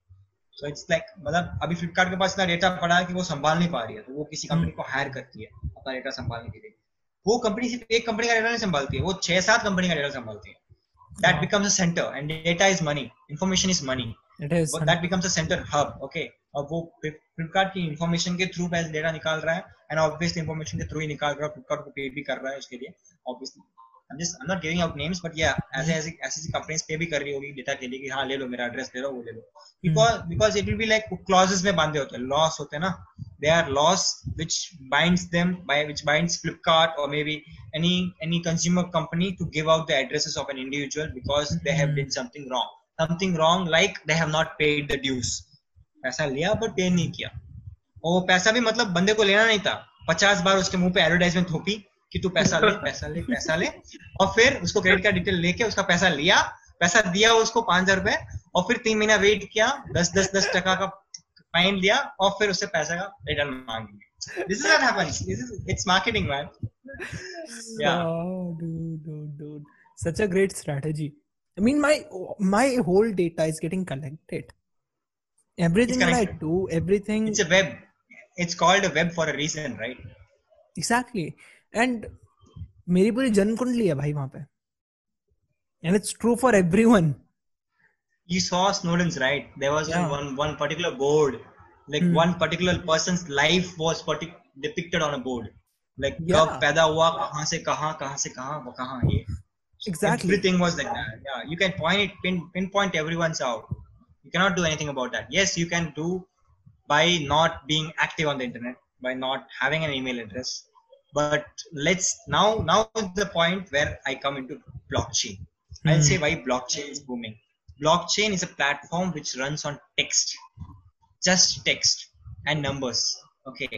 So it's like, मतलब अभी फ्लिपकार्ट के पास इतना डेटा पड़ा है कि वो संभाल नहीं पा रही है, तो वो किसी कंपनी को हायर करती है अपना डेटा संभालने के लिए. वो कंपनी सिर्फ एक कंपनी का डेटा नहीं संभालती है, वो 6-7 कंपनी का डेटा संभालती है. That becomes a centre and data is money, information is money. That becomes a centre hub. Okay. अब वो फ्लिपकार्ट की इन्फॉर्मेशन के थ्रू डेटा निकाल रहा है, एंड ऑब्वियसली इन्फॉर्मेशन के थ्रू ही निकाल रहा है, फ्लिपकार्ट को पे भी कर रहा है उसके लिए. Obviously I'm not giving out names, but yeah, ऐसे कंपनीज पे भी कर रही होगी डेटा के लिए कि हाँ ले लो मेरा एड्रेस ले लो वो ले लो. Because it will be like clauses में बांधे होते हैं, लॉस होते हैं ना. They are laws which binds Flipkart or maybe any consumer company to give out the addresses of an individual because they have done something wrong. Something wrong like they have not paid the dues. पैसा लिया पर पे नहीं किया. और पैसा भी मतलब बंदे को लेना नहीं था, 50 बार उसके मुंह पे एडवर्टाइजमेंट थोपी कि तू पैसा ले और फिर उसको क्रेडिट कार्ड डिटेल लेके उसका पैसा लिया, पैसा दिया उसको 5,000 रुपए और फिर 3 महीना वेट किया, 10-10 टका का फाइन लिया और फिर उससे पैसा का रिटर्न मांग लिया. This is what happens. This is it's marketing man. Yeah dude such a great strategy. I mean my whole data is getting collected. Everything that I do, everything. It's a web. It's called a web for a reason, right? Exactly. And मेरी पूरी जन्म कुंडली है भाई वहाँ पे. And it's true for everyone. You saw Snowden's, right? There was one particular board, like one particular person's life was depicted on a board. Like कब पैदा हुआ, कहाँ से कहाँ, कहाँ से कहाँ, वो कहाँ ये. Exactly. Everything was like that. Yeah, you can pinpoint everyone's out. You cannot do anything about that. Yes, you can do by not being active on the internet, by not having an email address. But let's now is the point where I come into blockchain. I'll say why blockchain is booming. Blockchain is a platform which runs on text, just text and numbers. Okay.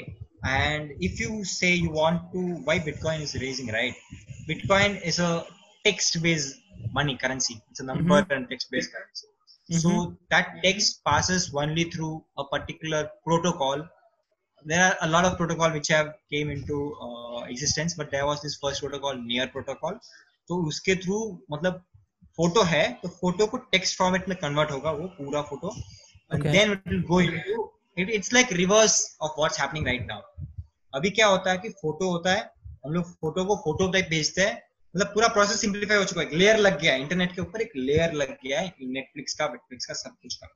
And if you say you want to, why Bitcoin is raising, right? Bitcoin is a text-based money currency. It's a number and text-based currency. So that text passes only through a particular protocol. There are a lot of protocol which have came into existence, but there was this first protocol, Near protocol. So उसके through मतलब photo है तो photo को text format में convert होगा वो पूरा photo, and then it will go into it's like reverse of what's happening right now. अभी क्या होता है कि photo होता है, हम लोग photo को photo type भेजते हैं. मतलब पूरा प्रोसेस सिंपलीफाई हो चुका है. एक लेयर लग गया है इंटरनेट के ऊपर, एक लेयर लग गया है नेटफ्लिक्स का सब कुछ का.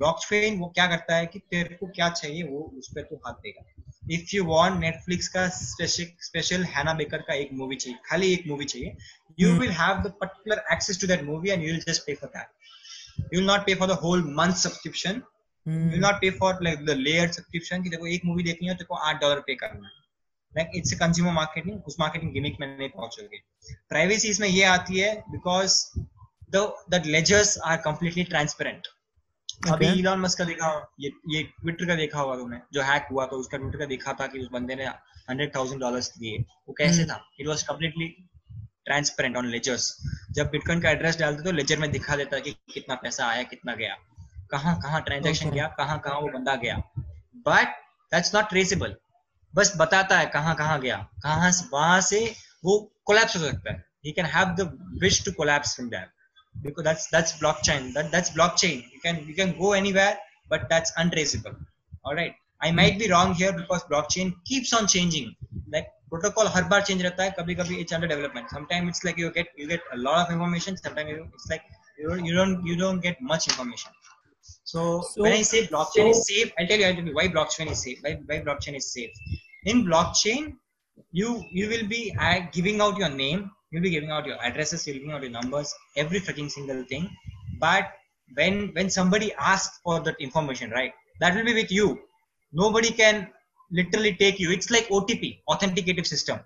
ब्लॉकचेन वो क्या करता है कि तेरे को क्या चाहिए वो उस पर तो हाथ देगा. इफ यू वांट नेटफ्लिक्स का स्पेशल हैना बेकर का एक मूवी चाहिए, खाली एक मूवी चाहिए, you will have the particular access to that movie and you will just pay for that. You will not pay for the whole month subscription, you will not pay for like the layer subscription कि देखो एक movie देखनी है तो तेरे को $8 पे करना है. Like it's a consumer marketing. उस marketing gimmick में नहीं पहुंचोगे. Privacy इसमें ये आती है because the ledgers are completely transparent. अभी Elon Musk का देखा, ये Twitter का देखा होगा तुमने, जो hack हुआ तो उसका Twitter का देखा था कि उस बंदे ने $100,000 दिए. वो कैसे था? It was completely transparent on ledgers. जब Bitcoin का address डालते तो ledger में दिखा देता कि कितना पैसा आया, कितना गया, कहाँ transaction गया, कहाँ वो बंदा गया. But that's not traceable. बस बताता है कहाँ गया, कहाँ वहां से वो कोलैप्स हो सकता है. You can have the wish to collapse from there because that's blockchain. That's blockchain. You can go anywhere, but that's untraceable. All right. I might be wrong here because blockchain keeps on changing. Like protocol her bar change रहता है. कभी-कभी it's under development. Sometimes it's like you get a lot of information. Sometimes it's like you don't get much information. So when I say blockchain is safe, I'll tell you why blockchain is safe. Why blockchain is safe? In blockchain, you will be giving out your name, you'll be giving out your addresses, you'll be giving out your numbers, every freaking single thing. But when somebody asks for that information, right, that will be with you. Nobody can literally take you. It's like OTP, authenticative system.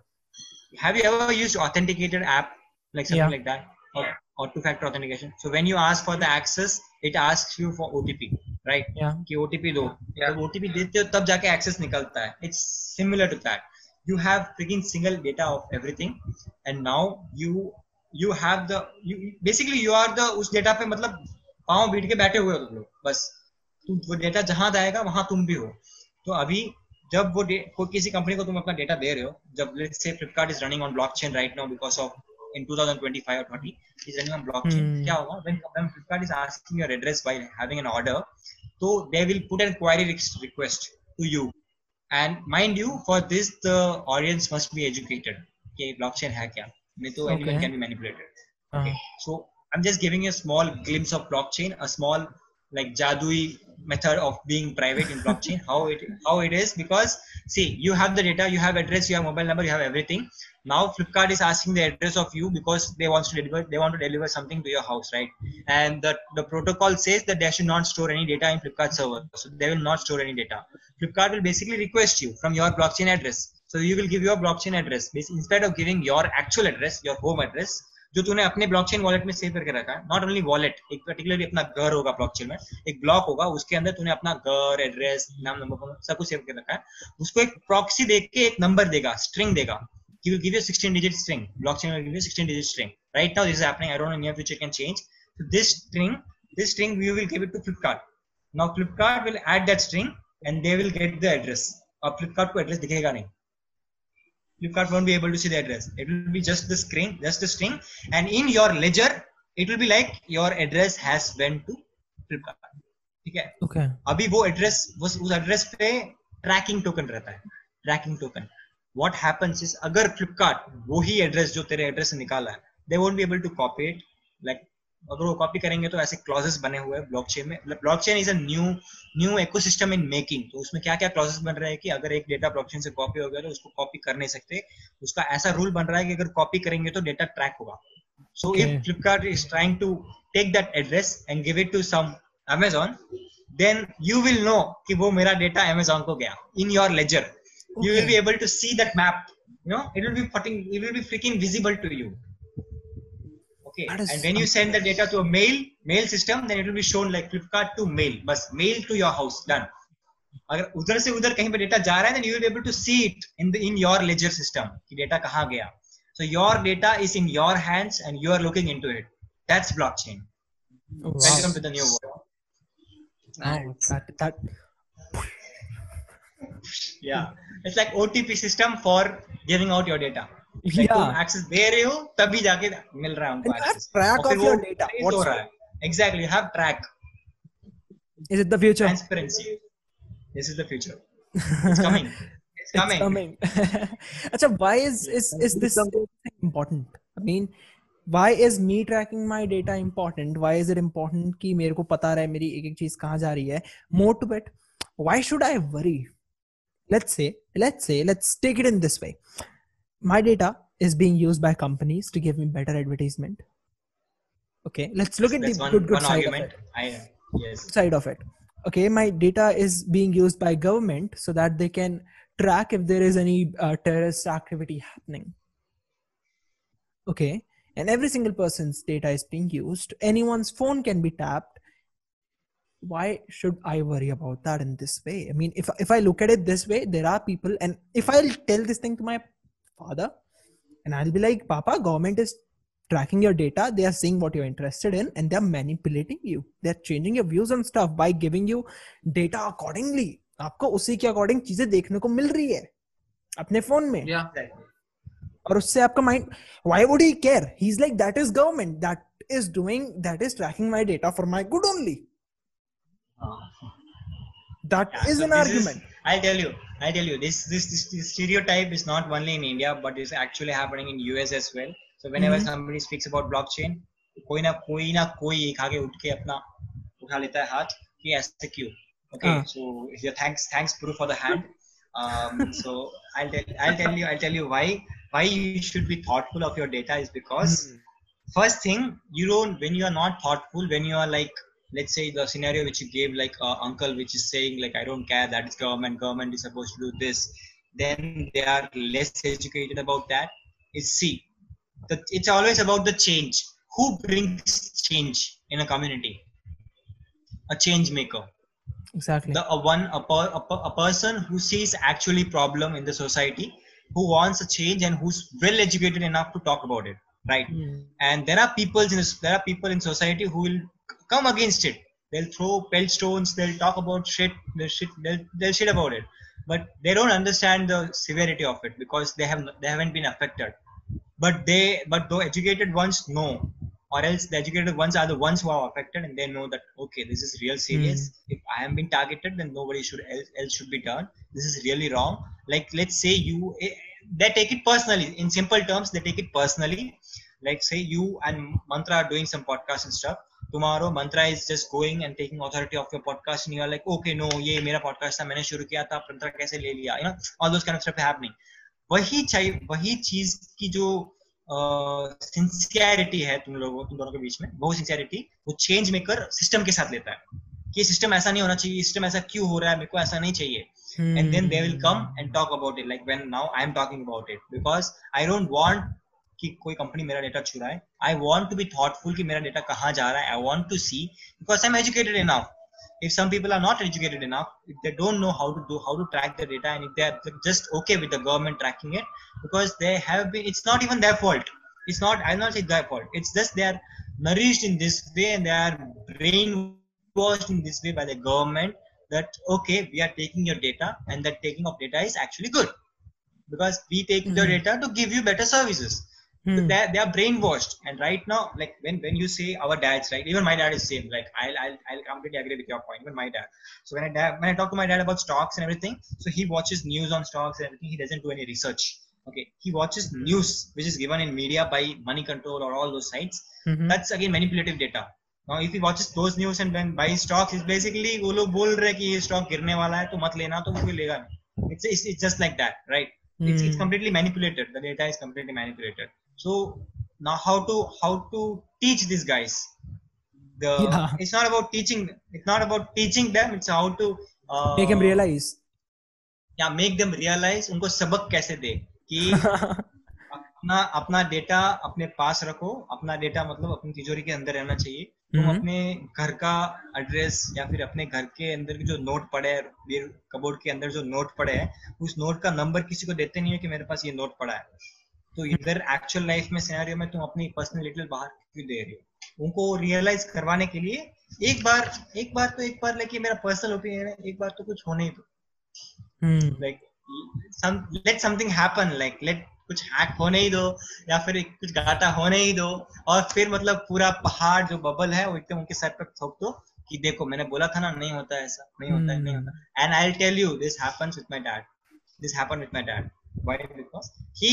Have you ever used authenticated app like something like that? Or two-factor authentication. So when you ask for the access, it asks you for OTP, right? Yeah. कि OTP दो. जब OTP देते हो तब जाके access निकलता है. It's similar to that. You have freaking single data of everything, and now you have the basically you are the उस data पे मतलब पाँव बीट के बैठे हुए हो तुम लोग. बस तुम वो data जहाँ जाएगा वहाँ तुम भी हो. तो अभी जब वो कोई किसी कंपनी को तुम अपना डेटा दे रहे हो, जब let's say Flipkart is running on blockchain right now because of in 2025 or 20, is running on blockchain. Kya hoga when Flipkart is asking your address while having an order, so they will put an query request to you. And mind you, for this the audience must be educated. Okay, blockchain hai kya? Nahi to anyone can be manipulated. Okay, so I'm just giving you a small glimpse of blockchain, a small like jadui method of being private in blockchain. How it is, because see, you have the data, you have address, you have mobile number, you have everything. Now Flipkart is asking the address of you because they want to deliver something to your house, right? And the protocol says that they should not store any data in Flipkart server, so they will not store any data. Flipkart will basically request you from your blockchain address, so you will give your blockchain address instead of giving your actual address, your home address, जो तूने अपने blockchain wallet में save करके रखा है. Not only wallet, एक particularly अपना घर होगा, ब्लॉकचेन में एक ब्लॉक होगा, उसके अंदर तूने अपना घर, एड्रेस, नाम, नंबर सब कुछ सेव करके रखा है. उसको एक प्रॉक्सी देके एक नंबर देगा, स्ट्रिंग देगा. He will give you 16-digit string. Blockchain will give you 16-digit string. Right now this is happening. I don't know, in near future it can change. So this string you will give it to Flipkart. Now Flipkart will add that string and they will get the address. Ab Flipkart को address दिखेगा नहीं. Flipkart won't be able to see the address. It will be just the string, and in your ledger it will be like your address has went to Flipkart. ठीक है? Okay. अभी वो address उस address पे tracking token रहता है. Tracking token. What happens is अगर Flipkart वो ही address जो तेरे address से निकाला है, they won't be able to copy it. Like अगर वो कॉपी करेंगे तो ऐसे क्लॉजेस बने हुए हैं ब्लॉकचेन में. Blockchain is a new ecosystem in making. तो उसमें क्या क्या क्लॉजेस बन रहे हैं कि अगर एक डेटा ब्लॉकचेन से कॉपी हो गया तो उसको कॉपी कर नहीं सकते. उसका ऐसा रूल बन रहा है कि अगर कॉपी करेंगे तो डेटा ट्रैक होगा. So if Flipkart is trying to take that address and give it to some Amazon, then you will know कि वो मेरा डेटा अमेजॉन को गया. In your ledger you will be able to see that map, you know, it will be fricking visible to you. Okay. And when you send the data to a mail system, then it will be shown like Flipkart to mail, बस mail to your house, done. अगर उधर से उधर कहीं पे data जा रहा है, then you will be able to see it in your ledger system कि डेटा कहाँ गया. So your data is in your hands and you are looking into it. That's blockchain. Wow. Welcome to the new world. Nice. That. Yeah, it's like OTP system for giving out your data. Like yeah. तुम access दे रहे हो तभी जाके मिल रहा है उनको access. Track of your data. What's हो रहा है? Exactly, you have track. Is it the future? Transparency. This is the future. It's coming. It's coming. It's coming. अच्छा, why is this something important? I mean, why is me tracking my data important? Why is it important कि मेरे को पता रहे मेरी एक-एक चीज कहाँ जा रही है? More to it, why should I worry? Let's take it in this way. My data is being used by companies to give me better advertisement. Okay, let's look at the good side of it. Yes. Side of it. Okay, my data is being used by government so that they can track if there is any terrorist activity happening. Okay, and every single person's data is being used. Anyone's phone can be tapped. Why should I worry about that in this way? I mean, if I look at it this way, there are people, and if I'll tell this thing to my father, and I'll be like, Papa, government is tracking your data. They are seeing what you're interested in, and they're manipulating you. They're changing your views and stuff by giving you data accordingly. आपको उसी के according चीजें देखने को मिल रही है अपने phone में. Yeah. और उससे आपका mind. Why would he care? He's like, that is government. That is tracking my data for my good only. That is an argument. I tell you, this stereotype is not only in India, but is actually happening in US as well. So whenever somebody speaks about blockchain, कोई ना कोई एक आगे उठ के अपना उठा लेता है हाथ कि ऐसे क्यों? Okay, so yeah, thanks Puru for the hand. So I'll tell you why you should be thoughtful of your data is because first thing, when you are not thoughtful, when you are like, let's say the scenario which you gave, like uncle which is saying like, I don't care, that is government is supposed to do this, then they are less educated about that. It's always about the change. Who brings change in a community? A change maker. Exactly. A person who sees actually problem in the society, who wants a change and who's well educated enough to talk about it, right? And there are people in society who will come against it. They'll throw pellstones. They'll talk about shit. They'll shit about it. But they don't understand the severity of it because they haven't been affected. But the educated ones know, or else the educated ones are the ones who are affected, and they know that okay, this is real serious. If I am being targeted, then nobody else should be done. This is really wrong. Like let's say they take it personally. In simple terms, they take it personally. Like say you and Mantra are doing some podcasts and stuff. Tomorrow Mantra is just going and taking authority of your podcast and you are like, okay, no, ये मेरा podcast था, मैंने शुरू किया था, Mantra कैसे ले लिया, you know, all those kind of stuff happening. वही चीज की जो sincerity है तुम दोनों के बीच में, वो sincerity वो change maker system के साथ लेता है कि system ऐसा नहीं होना चाहिए, system ऐसा क्यों हो रहा है, मेरे को ऐसा नहीं चाहिए. And then they will come and talk about it, like when now I am talking about it because I don't want कि कोई कंपनी मेरा डेटा चुराए. I want to be thoughtful कि मेरा डेटा कहाँ जा रहा है. I want to see because I am educated enough. If some people are not educated enough, if they don't know how to track the data and if they are just okay with the government tracking it because they have been, it's not even their fault. It's not, I will not say their fault. It's just they are nourished in this way and they are brain washed in this way by the government that, okay, we are taking your data and that taking of data is actually good because we take your data to give you better services. So they are brainwashed. And right now, like when you say our dads, right, even my dad is same, like I'll completely agree with your point, even my dad. So when I talk to my dad about stocks and everything, so he watches news on stocks and everything, he doesn't do any research. Okay, he watches news which is given in media by Money Control or all those sites. That's again manipulative data. Now, if he watches those news and then buys stocks, it's basically वो लोग बोल रहे हैं कि ये stock गिरने वाला है तो मत लेना तो वो लेगा नहीं. It's just like that, right? It's completely manipulated. The data is completely manipulated. So now how to teach these guys? It's not about teaching. It's not about teaching them. It's how to make them realize. Yeah, make them realize. उनको सबक कैसे दे? कि अपना data अपने पास रखो. अपना data मतलब अपनी तिजोरी के अंदर रहना चाहिए. तुम अपने घर का एड्रेस या फिर अपने घर के अंदर जो नोट पड़े है, कबोर्ड के अंदर जो नोट पड़े हैं, उस नोट का नंबर किसी को देते नहीं है कि मेरे पास ये नोट पड़ा है. तो इधर एक्चुअल लाइफ में सिनेरियो में तुम अपनी पर्सनल डिटेल बाहर क्यों दे रहे हो? उनको रियलाइज करवाने के लिए एक बार लेके मेरा पर्सनल ओपिनियन है, एक बार तो कुछ होने ही दो. Like let something happen, like let कुछ हैक होने ही दो या फिर कुछ गाता होने ही दो और फिर मतलब पूरा पहाड़ जो बबल है वो एकदम उनके सर पर ठोक दो कि देखो मैंने बोला था ना, नहीं होता है ऐसा, नहीं होता है, नहीं होता. And I will tell you this happens with my dad. This happened with my dad. Why? Because he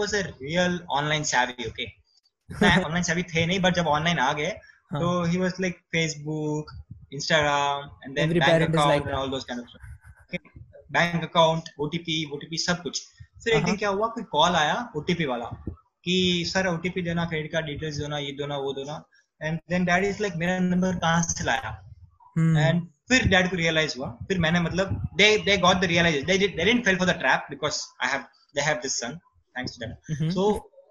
was a real online savvy. Okay, online savvy थे नहीं, but जब online आ गए तो he was like Facebook, Instagram, and then bank account and all those kind of stuff. Bank account, OTP सब कुछ. फिर एक दिन क्या हुआ, कोई कॉल आया OTP वाला कि सर OTP देना, क्रेडिट कार्ड डिटेल्स देना, ये देना, वो देना. And then dad is like मेरा नंबर कहाँ से लाया? एंड फिर डैड को रियलाइज हुआ. फिर मैंने मतलब they got the realization, they didn't fall for the trap because they have this son, thanks to them. So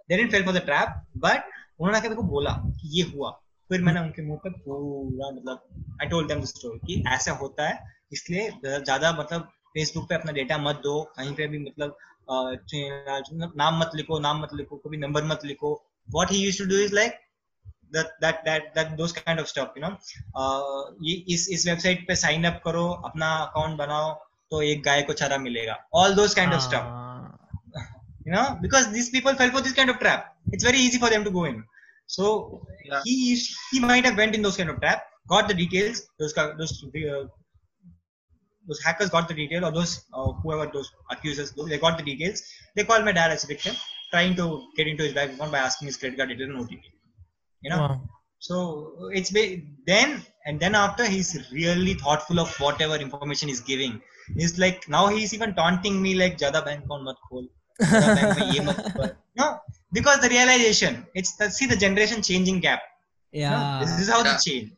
they didn't fall for the trap, but उन्होंने क्या मेरे को बोला कि ये हुआ. फिर मैंने उनके मुंह पे पूरा मतलब I told them the story कि ऐसा होता है, इसलिए ज्यादा मतलब फेसबुक पे अपना डेटा मत दो, कहीं पे भी मतलब नाम मत लिखो, कभी नंबर मत लिखो. What he used to do is like that those kind of stuff, you know. ये इस वेबसाइट पे साइन अप करो, अपना अकाउंट बनाओ तो एक गाय को चारा मिलेगा, all those kind of stuff, you know, because this people fail for this kind of trap. It's very easy for them to go in. So he might have went in those kind of trap, got the details, those hackers got the detail, or those whoever those accusers, they got the details. They called my dad as a victim, trying to get into his bank account by asking his credit card details and OTP. You know, so it's then after he's really thoughtful of whatever information he's giving. He's like now he's even taunting me like "Jada bank account mat khol, jada bank mein ye mat kar." No, because the realization, see the generation changing gap. Yeah, you know, this is how they change.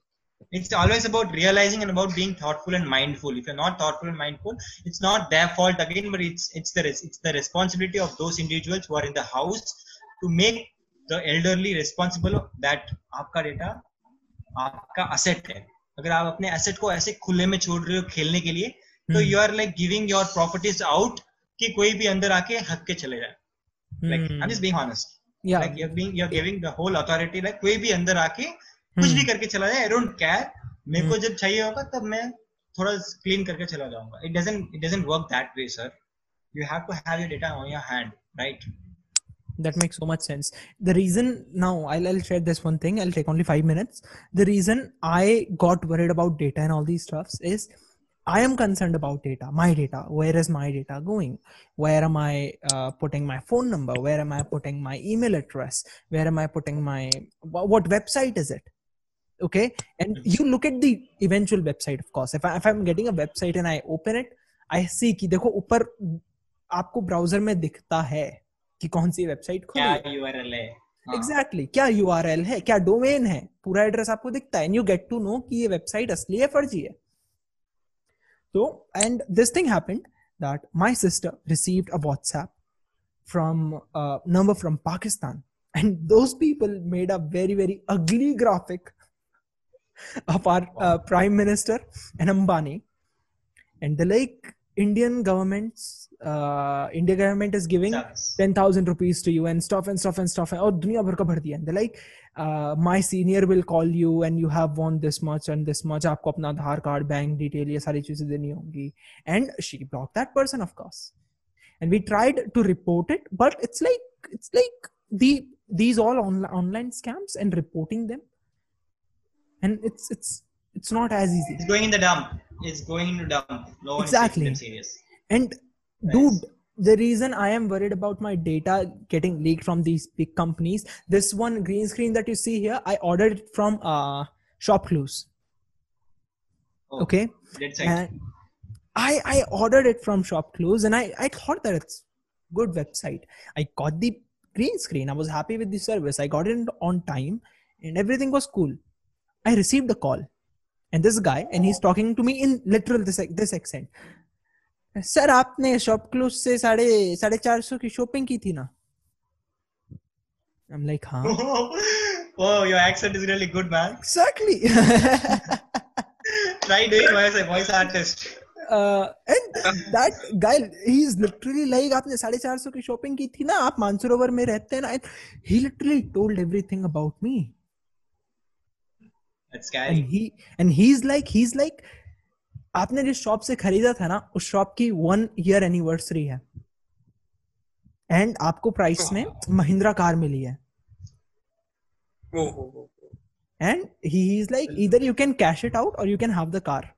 It's always about realizing and about being thoughtful and mindful. If you're not thoughtful and mindful, it's not their fault again, but it's the responsibility of those individuals who are in the house to make the elderly responsible that आपका data आपका asset है. अगर आप अपने asset को ऐसे खुले में छोड़ रहे हो खेलने के लिए, तो you are like giving your properties out कि कोई भी अंदर आके हक के चले जाए. Like I'm just being honest. Yeah. Like you're giving the whole authority like कोई भी अंदर आके कुछ भी करके चला जाए. आई डोंट केयर, मेरे को जब चाहिए होगा तब मैं थोड़ा क्लीन करके चला जाऊंगा. It doesn't work that way sir. You have to have your data on your hand, right? That makes so much sense. The reason now I'll share this one thing. I'll take only 5 minutes. The reason I got worried about data and all these stuffs is I am concerned about data, my data. Where is my data going? Where am I putting my phone number? Where am I putting my email address? Where am I putting my what website is it? Okay, and you look at the eventual website, of course. If I'm getting a website and I open it, I see कि देखो ऊपर आपको browser में दिखता है कि कौन सी website खुली है, क्या URL है, exactly क्या URL है, क्या domain है, पूरा address आपको दिखता है, and you get to know कि ये website असली है फर्जी है. So and this thing happened that my sister received a WhatsApp from a number from Pakistan, and those people made a very very ugly graphic of our prime minister and Ambani, and they're like Indian government is giving 10,000 rupees to you and stuff and stuff and stuff. और दुनिया भर का भर दिया. They're like, my senior will call you and you have won this much and this much. आपको अपना आधार card, bank detail ये सारी चीजें देनी होंगी. And she blocked that person, of course. And we tried to report it, but it's like these all online scams and reporting them. And it's not as easy. It's going in the dump. No one exactly. Is taking them serious. And nice. Dude, the reason I am worried about my data getting leaked from these big companies, this one green screen that you see here, I ordered it from Shopclues. Oh, okay. And I ordered it from Shopclues and I thought that it's good website. I got the green screen. I was happy with the service. I got it on time and everything was cool. I received a call. And this guy, and he's talking to me in literal this accent. Sir, आपने Shopclues से 450 की shopping की थी ना? I'm like, हाँ. Wow, your accent is really good, man. Exactly. Try doing voice artist. And that guy, he's literally like, आपने 450 की shopping की थी ना? आप मानसरोवर में रहते हैं ना? He literally told everything about me. That's scary. And he's like, आपने जिस शॉप से खरीदा था ना उस शॉप की 1 year anniversary है एंड आपको प्राइस में महिंद्रा कार मिली है and he is like either you can cash it out और you can have the car.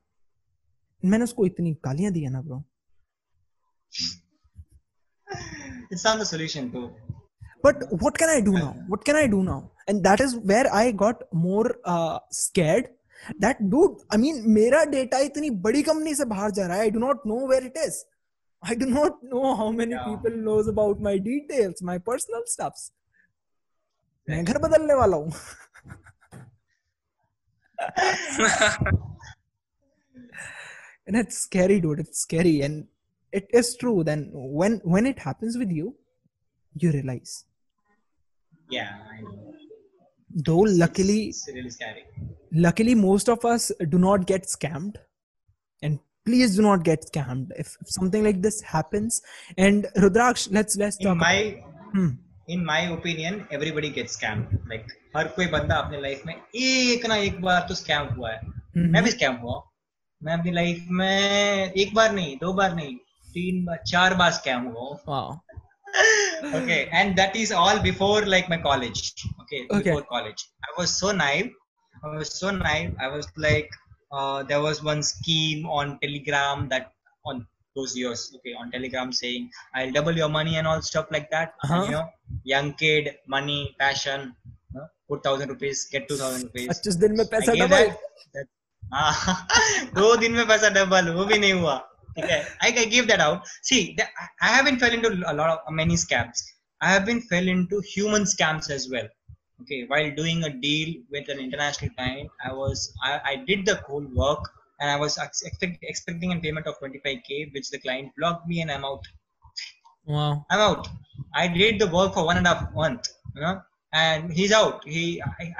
मैंने उसको इतनी गालियां दी है ना bro. It's not the solution though. But what can I do now? And that is where I got more scared. That dude, I mean, मेरा data इतनी बड़ी company से बाहर जा रहा है. I do not know where it is. I do not know how many people knows about my details, my personal stuffs. मैं घर बदलने वाला हूँ. And it's scary, dude. It's scary, and it is true. Then when it happens with you, you realize. Yeah, I know. Though luckily, it's really scary. Luckily, most of us do not get scammed, and please do not get scammed if something like this happens. And Rudraksh, let's talk. In my opinion, everybody gets scammed. Like, हर कोई बंदा अपने life में एक ना एक बार तो scam हुआ है. मैं भी scam हुआ. मैं अपनी life में एक बार नहीं, 2 बार नहीं, 3 बार, 4 बार scam हुआ. Wow. Okay, and that is all before like my college. Okay, before college, I was so naive. I was like, there was one scheme on Telegram that on those years, on Telegram saying I'll double your money and all stuff like that. Uh-huh. And, you know, young kid, money, passion. Put 1,000 rupees, get 2,000 rupees. 25 दिन में पैसा double. हाँ, 2 दिन में पैसा double. वो भी नहीं हुआ. Okay, I gave that out. See, I haven't fell into a lot of many scams. I haven't fell into human scams as well. Okay, while doing a deal with an international client, I did the whole work and I was expecting a payment of 25K, which the client blocked me and I'm out. Wow. I'm out. I did the work for 1.5 months, you know, and he's out.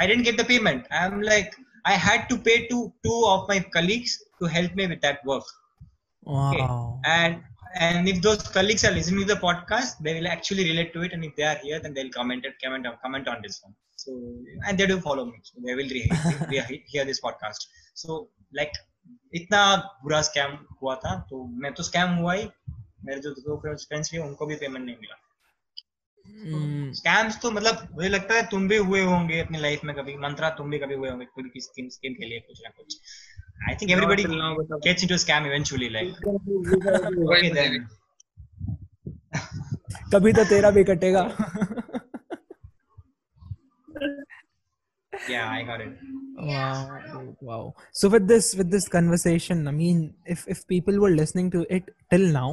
I didn't get the payment. I'm like, I had to pay to 2 of my colleagues to help me with that work. Wow. Okay. And if those colleagues are listening to the podcast, they will actually relate to it. And if they are here, then they'll comment on this one. So, and they do follow me. So they will hear this podcast. So like, इतना बुरा scam हुआ था. तो मैं तो scam हुआ ही. मेरे जो 2 friends भी उनको भी payment नहीं मिला. Scams तो मतलब मुझे लगता है तुम भी हुए होंगे अपनी life में कभी. मंत्रा तुम भी कभी हुए होंगे कोई भी scheme के लिए कुछ ना कुछ. I think everybody gets into a scam eventually, like. Okay, then. कभी तो तेरा भी कटेगा. Yeah, I got it. Wow. So with this conversation, I mean, if people were listening to it till now,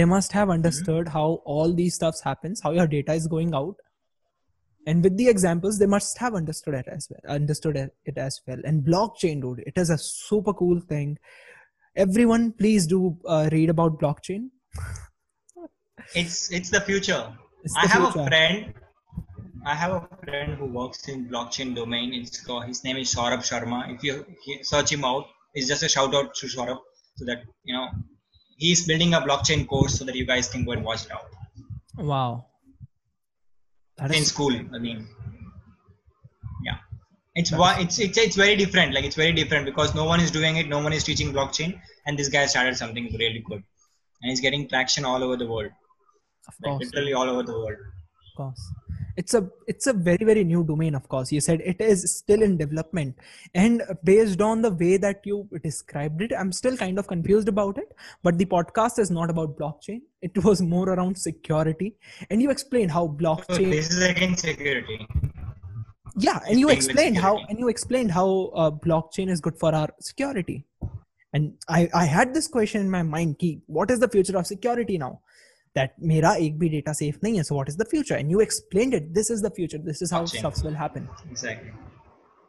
they must have understood how all these stuffs happens, how your data is going out. And with the examples, they must have understood it as well. And blockchain, dude, it is a super cool thing. Everyone, please do read about blockchain. It's the future. I have a friend who works in blockchain domain. His name is Saurabh Sharma. If you search him out, it's just a shout out to Saurabh, so that you know he's building a blockchain course so that you guys can go and watch it out. Wow. That is cool. I mean, yeah, it's very different. Like it's very different because no one is doing it. No one is teaching blockchain, and this guy started something really good, and he's getting traction all over the world. Of course. Like literally all over the world. Of course. It's a very, very new domain, of course. You said it is still in development, and based on the way that you described it, I'm still kind of confused about it, but the podcast is not about blockchain. It was more around security, and you explained how blockchain... So this is again security. Yeah. And you explained how blockchain is good for our security. And I had this question in my mind, ki, what is the future of security now? That मेरा एक भी data safe नहीं है, so what is the future? And you explained it. This is the future. This is how stuff will happen. Exactly.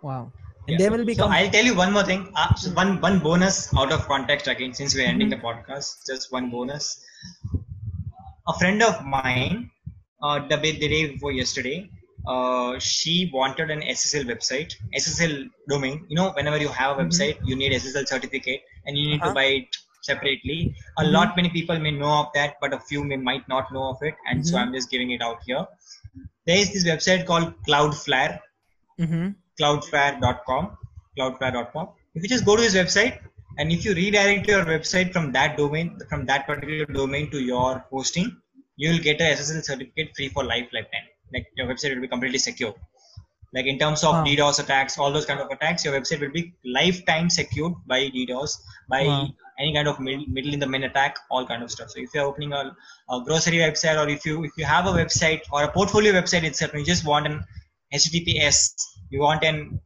Wow. And yeah. There will be. So I'll tell you one more thing. One bonus out of context again, since we're ending the podcast. Just one bonus. A friend of mine, the day before yesterday, she wanted an SSL website, SSL domain. You know, whenever you have a website, you need SSL certificate, and you need to buy it separately. A lot many people may know of that, but a few might not know of it, and so I'm just giving it out here. There is this website called Cloudflare, cloudflare.com. If you just go to this website, and if you redirect your website from that domain, from that particular domain to your hosting, you will get a SSL certificate free for lifetime. Like your website will be completely secure. Like in terms of DDoS attacks, all those kind of attacks, your website will be lifetime secured by DDoS, by any kind of middle in the min attack, all kind of stuff. So if you're opening a grocery website, or if you have a website or a portfolio website itself, and you just want an HTTPS, you want an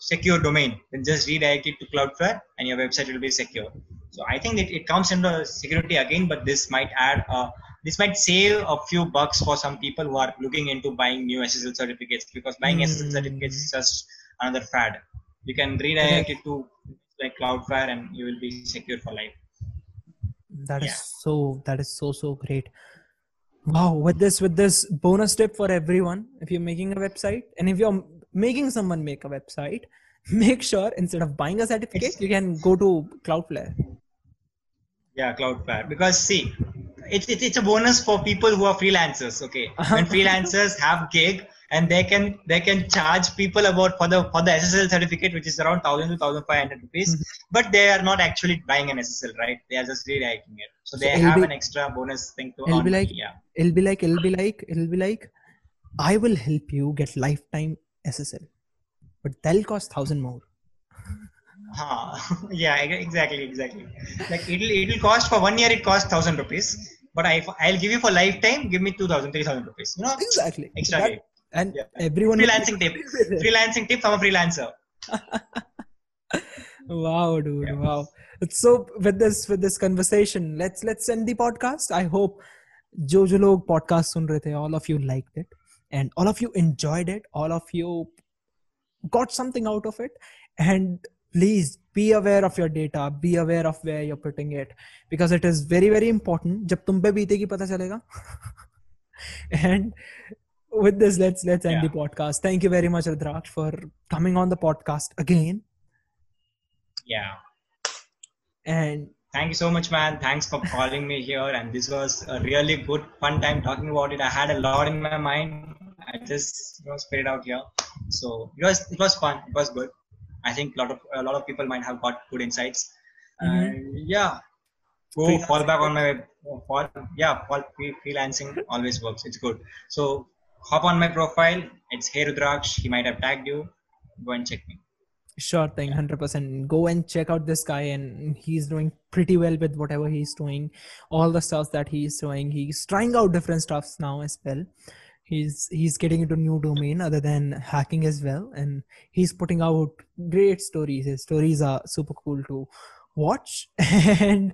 secure domain, then just redirect it to Cloudflare and your website will be secure. So I think it comes under security again, but this might add, this might save a few bucks for some people who are looking into buying new SSL certificates, because buying SSL certificates is just another fad. You can redirect it to like Cloudflare and you will be secure for life. That is so great. Wow. With this bonus tip for everyone, if you're making a website and if you're making someone make a website, make sure instead of buying a certificate, you can go to Cloudflare. Yeah, Cloudflare. Because see, it's a bonus for people who are freelancers. Okay. When freelancers have gig, and they can charge people for the SSL certificate, which is around 1,000 to 1,500 rupees, but they are not actually buying an SSL, right? They are just rewriting it. So they have an extra bonus thing to earn. It'll be like, I will help you get lifetime SSL, but that'll cost 1,000 more. Yeah, exactly. Like it'll cost for 1 year, it costs 1,000 rupees, but I'll give you for lifetime, give me 2,000, 3,000 rupees. You know, exactly. Extra that, and everyone freelancing tip from a freelancer. Wow, dude. Yeah. Wow. So with this conversation, let's end the podcast. I hope जो लोग podcast सुन रहे थे, all of you liked it and all of you enjoyed it. All of you got something out of it. And please be aware of your data. Be aware of where you're putting it, because it is very, very important. जब तुम पे बीतेगी पता चलेगा. And with this, let's end the podcast. Thank you very much, Rudraksh, for coming on the podcast again. Yeah. And thank you so much, man. Thanks for calling me here. And this was a really good, fun time talking about it. I had a lot in my mind. I just spit it out here. So it was fun. It was good. I think a lot of people might have got good insights. And yeah. Go fall back on my freelancing always works. It's good. So hop on my profile. It's Hey Rudraksh. He might have tagged you. Go and check me. Sure thing, 100%. Go and check out this guy, and he's doing pretty well with whatever he's doing. All the stuff that he's doing, he's trying out different stuffs now as well. He's getting into new domain other than hacking as well, and he's putting out great stories. His stories are super cool to watch. And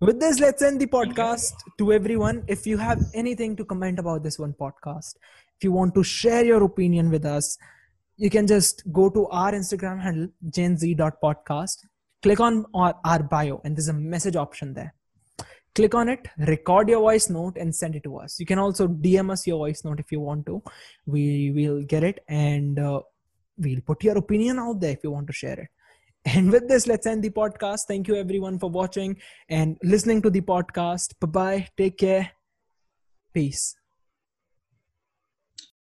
with this, let's end the podcast. To everyone, if you have anything to comment about this one podcast, if you want to share your opinion with us, you can just go to our Instagram handle, genz.podcast. Click on our bio, and there's a message option there. Click on it, record your voice note, and send it to us. You can also DM us your voice note if you want to. We will get it, and we'll put your opinion out there if you want to share it. And with this, let's end the podcast. Thank you everyone for watching and listening to the podcast. Bye-bye. Take care. Peace.